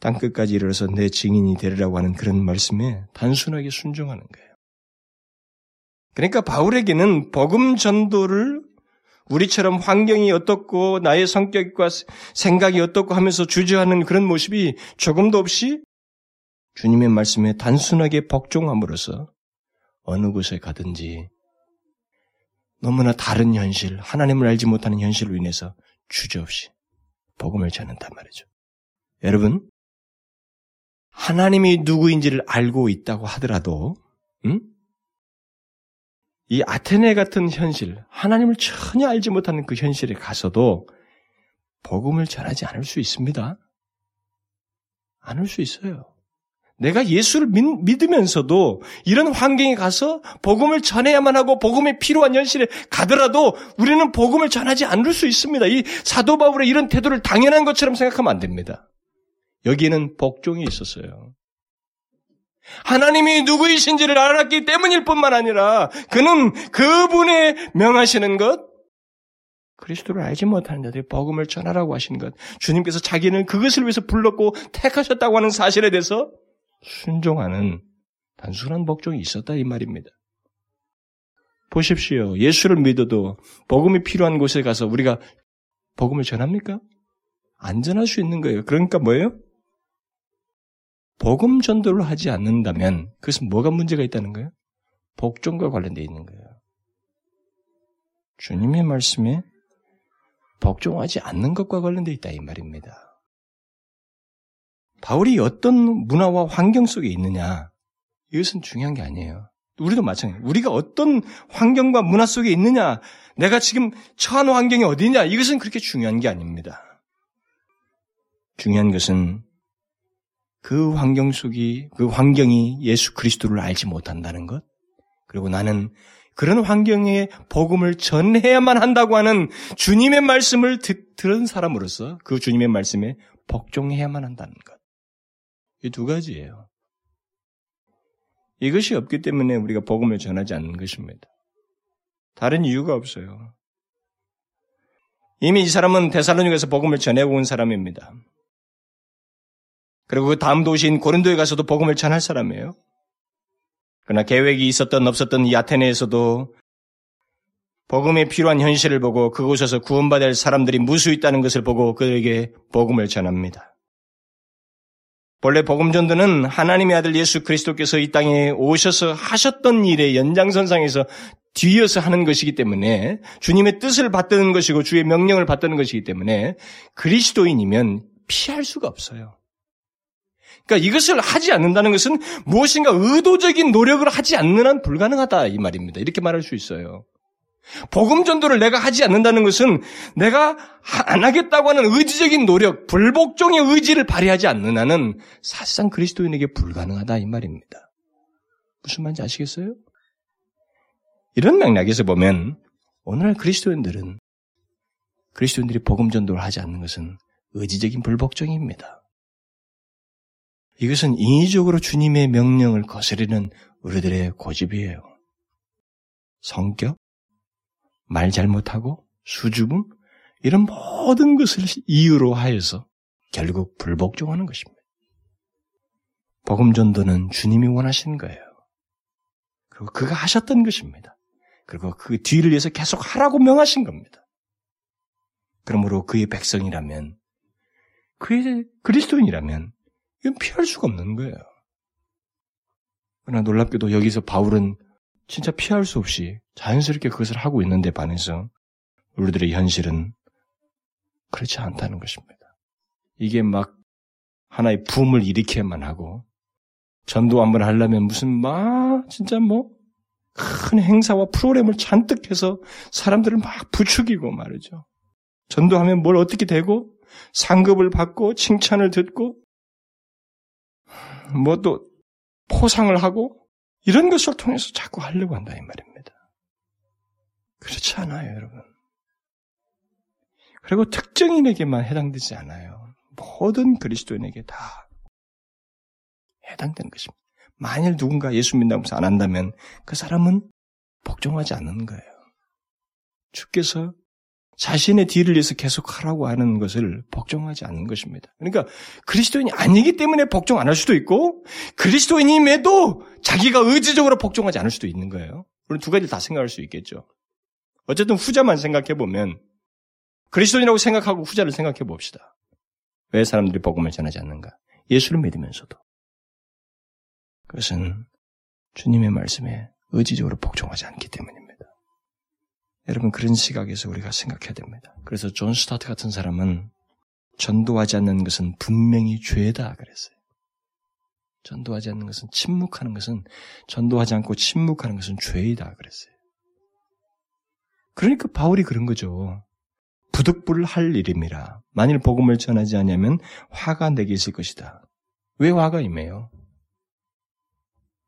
땅끝까지 이르러서 내 증인이 되리라고 하는 그런 말씀에 단순하게 순종하는 거예요. 그러니까 바울에게는 복음 전도를 우리처럼 환경이 어떻고 나의 성격과 생각이 어떻고 하면서 주저하는 그런 모습이 조금도 없이 주님의 말씀에 단순하게 복종함으로써 어느 곳에 가든지 너무나 다른 현실, 하나님을 알지 못하는 현실로 인해서 주저없이 복음을 전한단 말이죠. 여러분, 하나님이 누구인지를 알고 있다고 하더라도 음? 이 아테네 같은 현실, 하나님을 전혀 알지 못하는 그 현실에 가서도 복음을 전하지 않을 수 있습니다. 않을 수 있어요. 내가 예수를 믿, 믿으면서도 이런 환경에 가서 복음을 전해야만 하고 복음에 필요한 현실에 가더라도 우리는 복음을 전하지 않을 수 있습니다. 이 사도 바울의 이런 태도를 당연한 것처럼 생각하면 안 됩니다. 여기에는 복종이 있었어요. 하나님이 누구이신지를 알았기 때문일 뿐만 아니라 그는 그분의 명하시는 것, 그리스도를 알지 못하는 자들이 복음을 전하라고 하신 것, 주님께서 자기는 그것을 위해서 불렀고 택하셨다고 하는 사실에 대해서 순종하는 단순한 복종이 있었다 이 말입니다. 보십시오. 예수를 믿어도 복음이 필요한 곳에 가서 우리가 복음을 전합니까? 안 전할 수 있는 거예요. 그러니까 뭐예요? 복음 전도를 하지 않는다면 그것은 뭐가 문제가 있다는 거예요? 복종과 관련되어 있는 거예요. 주님의 말씀에 복종하지 않는 것과 관련되어 있다 이 말입니다. 바울이 어떤 문화와 환경 속에 있느냐, 이것은 중요한 게 아니에요. 우리도 마찬가지예요. 우리가 어떤 환경과 문화 속에 있느냐, 내가 지금 처한 환경이 어디냐, 이것은 그렇게 중요한 게 아닙니다. 중요한 것은 그 환경 속이, 그 환경이 예수 그리스도를 알지 못한다는 것, 그리고 나는 그런 환경에 복음을 전해야만 한다고 하는 주님의 말씀을 듣, 들은 사람으로서 그 주님의 말씀에 복종해야만 한다는 것. 이 두 가지예요. 이것이 없기 때문에 우리가 복음을 전하지 않는 것입니다. 다른 이유가 없어요. 이미 이 사람은 데살로니가에서 복음을 전해고 온 사람입니다. 그리고 그 다음 도시인 고린도에 가서도 복음을 전할 사람이에요. 그러나 계획이 있었던 없었던 이 아테네에서도 복음에 필요한 현실을 보고 그곳에서 구원받을 사람들이 무수 있다는 것을 보고 그에게 복음을 전합니다. 본래 복음 전도는 하나님의 아들 예수 그리스도께서 이 땅에 오셔서 하셨던 일의 연장선상에서 뒤이어서 하는 것이기 때문에, 주님의 뜻을 받드는 것이고 주의 명령을 받드는 것이기 때문에 그리스도인이면 피할 수가 없어요. 그러니까 이것을 하지 않는다는 것은 무엇인가 의도적인 노력을 하지 않는 한 불가능하다 이 말입니다. 이렇게 말할 수 있어요. 복음 전도를 내가 하지 않는다는 것은 내가 안 하겠다고 하는 의지적인 노력, 불복종의 의지를 발휘하지 않는 한은 사실상 그리스도인에게 불가능하다 이 말입니다. 무슨 말인지 아시겠어요? 이런 맥락에서 보면 오늘날 그리스도인들은, 그리스도인들이 복음 전도를 하지 않는 것은 의지적인 불복종입니다. 이것은 인위적으로 주님의 명령을 거스르는 우리들의 고집이에요. 성격, 말 잘못하고, 수줍음, 이런 모든 것을 이유로 하여서 결국 불복종하는 것입니다. 복음 전도는 주님이 원하시는 거예요. 그리고 그가 하셨던 것입니다. 그리고 그 뒤를 위해서 계속 하라고 명하신 겁니다. 그러므로 그의 백성이라면, 그의 그리스도인이라면 이건 피할 수가 없는 거예요. 그러나 놀랍게도 여기서 바울은 진짜 피할 수 없이 자연스럽게 그것을 하고 있는데 반해서 우리들의 현실은 그렇지 않다는 것입니다. 이게 막 하나의 붐을 일으켜야만 하고, 전도 한번 하려면 무슨 막 진짜 뭐 큰 행사와 프로그램을 잔뜩 해서 사람들을 막 부추기고 말이죠. 전도하면 뭘 어떻게 되고, 상급을 받고, 칭찬을 듣고, 뭐 또 포상을 하고, 이런 것을 통해서 자꾸 하려고 한다 이 말입니다. 그렇지 않아요, 여러분. 그리고 특정인에게만 해당되지 않아요. 모든 그리스도인에게 다 해당되는 것입니다. 만일 누군가 예수 믿는다고 해서 안 한다면 그 사람은 복종하지 않는 거예요. 주께서 자신의 뒤를 위해서 계속 하라고 하는 것을 복종하지 않는 것입니다. 그러니까 그리스도인이 아니기 때문에 복종 안 할 수도 있고, 그리스도인임에도 자기가 의지적으로 복종하지 않을 수도 있는 거예요. 물론 두 가지를 다 생각할 수 있겠죠. 어쨌든 후자만 생각해보면 그리스도인이라고 생각하고 후자를 생각해봅시다. 왜 사람들이 복음을 전하지 않는가? 예수를 믿으면서도. 그것은 주님의 말씀에 의지적으로 복종하지 않기 때문입니다. 여러분, 그런 시각에서 우리가 생각해야 됩니다. 그래서 존 스타트 같은 사람은 전도하지 않는 것은 분명히 죄다 그랬어요. 전도하지 않는 것은 침묵하는 것은 전도하지 않고 침묵하는 것은 죄이다 그랬어요. 그러니까 바울이 그런 거죠. 부득불을 할 일임이라. 만일 복음을 전하지 않으면 화가 내게 있을 것이다. 왜 화가 임해요?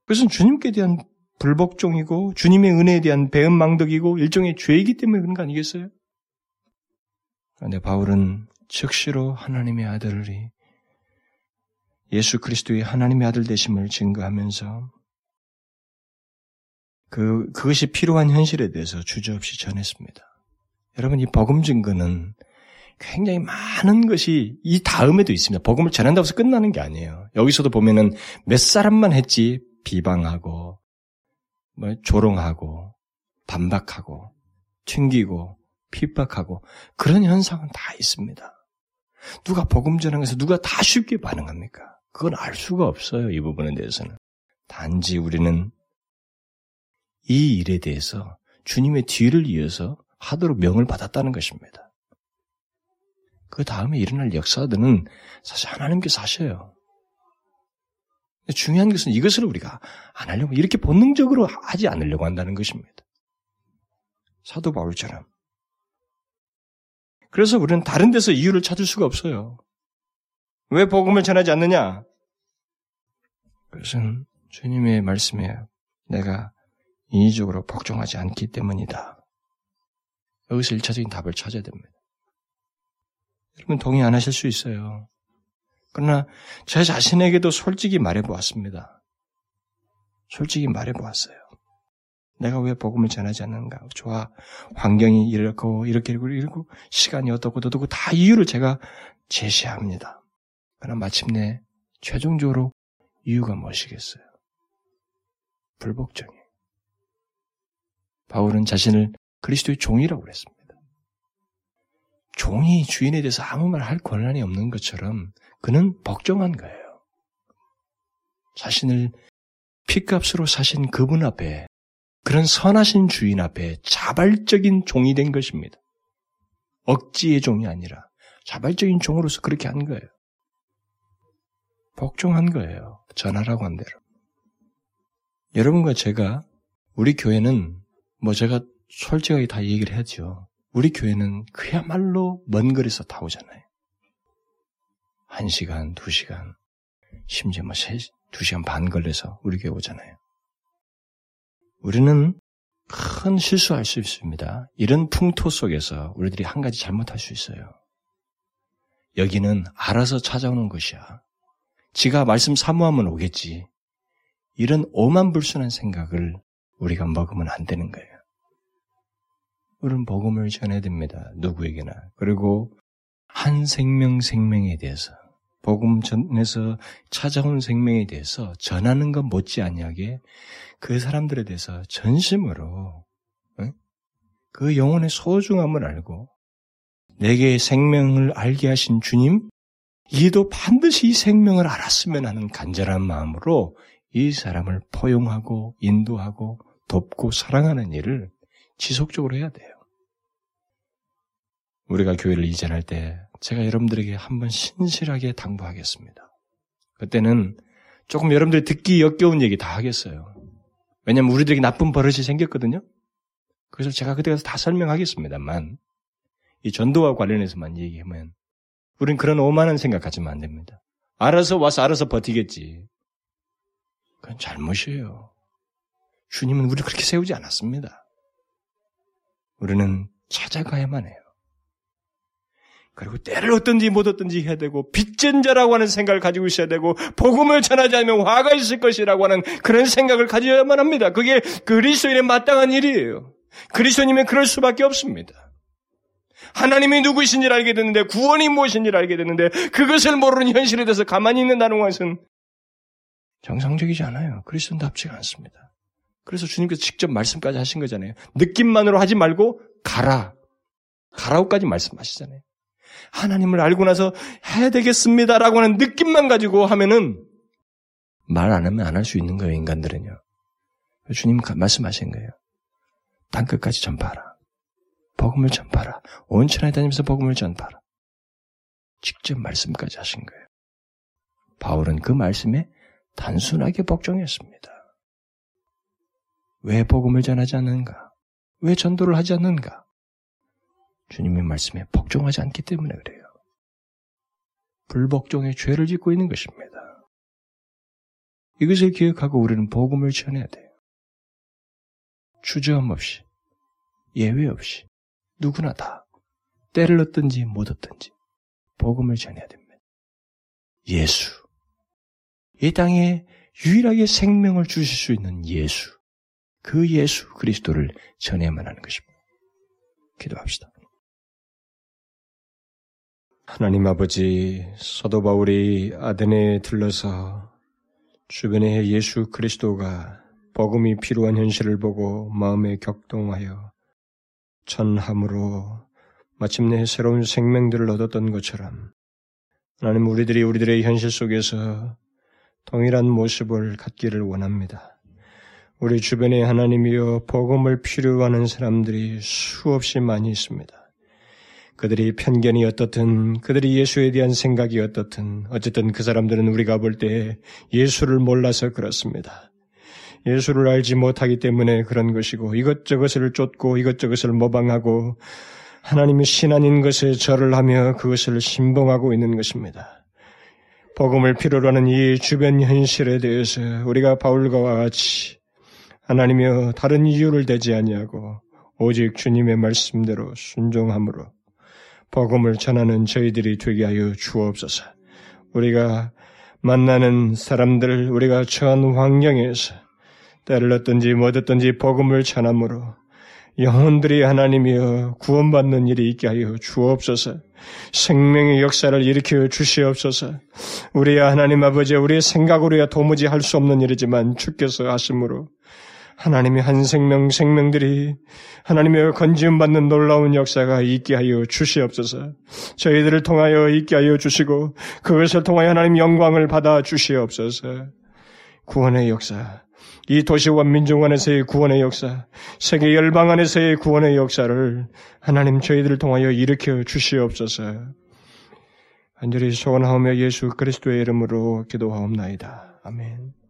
그것은 주님께 대한 불복종이고 주님의 은혜에 대한 배은망덕이고 일종의 죄이기 때문에 그런 거 아니겠어요? 그런데 바울은 즉시로 하나님의 아들이 예수 그리스도의 하나님의 아들 되심을 증거하면서 그, 그것이 필요한 현실에 대해서 주저없이 전했습니다. 여러분, 이 복음 증거는 굉장히 많은 것이 이 다음에도 있습니다. 복음을 전한다고 해서 끝나는 게 아니에요. 여기서도 보면은 몇 사람만 했지 비방하고 뭐 조롱하고 반박하고 튕기고 핍박하고 그런 현상은 다 있습니다. 누가 복음 전하면서 누가 다 쉽게 반응합니까? 그건 알 수가 없어요. 이 부분에 대해서는. 단지 우리는 이 일에 대해서 주님의 뒤를 이어서 하도록 명을 받았다는 것입니다. 그 다음에 일어날 역사들은 사실 하나님께서 하셔요. 중요한 것은 이것을 우리가 안 하려고 이렇게 본능적으로 하지 않으려고 한다는 것입니다. 사도 바울처럼. 그래서 우리는 다른 데서 이유를 찾을 수가 없어요. 왜 복음을 전하지 않느냐? 그것은 주님의 말씀에 내가 인위적으로 복종하지 않기 때문이다. 여기서 일차적인 답을 찾아야 됩니다. 여러분 동의 안 하실 수 있어요. 그러나 제 자신에게도 솔직히 말해보았습니다. 솔직히 말해보았어요. 내가 왜 복음을 전하지 않는가? 좋아, 환경이 이렇고 이렇게 이러고 시간이 어떻고 어떻고 다 이유를 제가 제시합니다. 그러나 마침내 최종적으로 이유가 무엇이겠어요? 불복종이에요. 바울은 자신을 그리스도의 종이라고 그랬습니다. 종이 주인에 대해서 아무 말 할 권한이 없는 것처럼 그는 복종한 거예요. 자신을 핏값으로 사신 그분 앞에 그런 선하신 주인 앞에 자발적인 종이 된 것입니다. 억지의 종이 아니라 자발적인 종으로서 그렇게 한 거예요. 복종한 거예요. 전하라고 한 대로. 여러분과 제가 우리 교회는 뭐 제가 솔직하게 다 얘기를 하죠. 우리 교회는 그야말로 먼 거리에서 다 오잖아요. 한 시간, 두 시간, 심지어 뭐 세, 두 시간 반 걸려서 우리 교회 오잖아요. 우리는 큰 실수할 수 있습니다. 이런 풍토 속에서 우리들이 한 가지 잘못할 수 있어요. 여기는 알아서 찾아오는 것이야. 지가 말씀 사모하면 오겠지. 이런 오만불순한 생각을 우리가 먹으면 안 되는 거예요. 우리는 복음을 전해야 됩니다. 누구에게나. 그리고 한 생명 생명에 대해서 복음 전에서 찾아온 생명에 대해서 전하는 것 못지않게 그 사람들에 대해서 전심으로 그 영혼의 소중함을 알고 내게 생명을 알게 하신 주님, 이도 반드시 이 생명을 알았으면 하는 간절한 마음으로 이 사람을 포용하고 인도하고 돕고 사랑하는 일을 지속적으로 해야 돼요. 우리가 교회를 이전할 때 제가 여러분들에게 한번 신실하게 당부하겠습니다. 그때는 조금 여러분들이 듣기 역겨운 얘기 다 하겠어요. 왜냐하면 우리들에게 나쁜 버릇이 생겼거든요. 그래서 제가 그때 가서 다 설명하겠습니다만 이 전도와 관련해서만 얘기하면 우린 그런 오만한 생각하지면 안 됩니다. 알아서 와서 알아서 버티겠지. 그건 잘못이에요. 주님은 우리를 그렇게 세우지 않았습니다. 우리는 찾아가야만 해요. 그리고 때를 얻든지 못 얻든지 해야 되고 빚진 자라고 하는 생각을 가지고 있어야 되고 복음을 전하지 않으면 화가 있을 것이라고 하는 그런 생각을 가져야만 합니다. 그게 그리스도인의 마땅한 일이에요. 그리스도님은 그럴 수밖에 없습니다. 하나님이 누구이신지를 알게 됐는데 구원이 무엇인지를 알게 됐는데 그것을 모르는 현실에 대해서 가만히 있는다는 것은 정상적이지 않아요. 그리스도인답지가 않습니다. 그래서 주님께서 직접 말씀까지 하신 거잖아요. 느낌만으로 하지 말고 가라. 가라고까지 말씀하시잖아요. 하나님을 알고 나서 해야 되겠습니다라고 하는 느낌만 가지고 하면은 말 안 하면 안 할 수 있는 거예요, 인간들은요. 주님 말씀하신 거예요. 땅끝까지 전파하라. 복음을 전파하라. 온 천하에 다니면서 복음을 전파하라. 직접 말씀까지 하신 거예요. 바울은 그 말씀에 단순하게 복종했습니다. 왜 복음을 전하지 않는가? 왜 전도를 하지 않는가? 주님의 말씀에 복종하지 않기 때문에 그래요. 불복종의 죄를 짓고 있는 것입니다. 이것을 기억하고 우리는 복음을 전해야 돼요. 주저함 없이, 예외 없이, 누구나 다 때를 얻든지 못 얻든지 복음을 전해야 됩니다. 예수, 이 땅에 유일하게 생명을 주실 수 있는 예수, 그 예수 그리스도를 전해야만 하는 것입니다. 기도합시다. 하나님 아버지, 사도 바울이 아데네에 들러서 주변에 예수 그리스도가 복음이 필요한 현실을 보고 마음에 격동하여 전함으로 마침내 새로운 생명들을 얻었던 것처럼 하나님, 우리들이 우리들의 현실 속에서 동일한 모습을 갖기를 원합니다. 우리 주변에 하나님이여 복음을 필요하는 사람들이 수없이 많이 있습니다. 그들이 편견이 어떻든 그들이 예수에 대한 생각이 어떻든 어쨌든 그 사람들은 우리가 볼 때 예수를 몰라서 그렇습니다. 예수를 알지 못하기 때문에 그런 것이고 이것저것을 쫓고 이것저것을 모방하고 하나님이 신 아닌 것에 절을 하며 그것을 신봉하고 있는 것입니다. 복음을 필요로 하는 이 주변 현실에 대해서 우리가 바울과 같이 하나님이여 다른 이유를 대지 아니하고 오직 주님의 말씀대로 순종함으로 복음을 전하는 저희들이 되게 하여 주옵소서. 우리가 만나는 사람들, 우리가 처한 환경에서 때를 얻든지 못 얻든지 복음을 전함으로 영혼들이 하나님이여 구원받는 일이 있게 하여 주옵소서. 생명의 역사를 일으켜 주시옵소서. 우리야 하나님 아버지, 우리의 생각으로야 도무지 할 수 없는 일이지만 주께서 하심으로 하나님의 한 생명 생명들이 하나님의 건지음받는 놀라운 역사가 있게 하여 주시옵소서. 저희들을 통하여 있게 하여 주시고 그것을 통하여 하나님 영광을 받아 주시옵소서. 구원의 역사, 이 도시와 민족 안에서의 구원의 역사, 세계 열방 안에서의 구원의 역사를 하나님 저희들을 통하여 일으켜 주시옵소서. 간절히 소원하오며 예수 그리스도의 이름으로 기도하옵나이다. 아멘.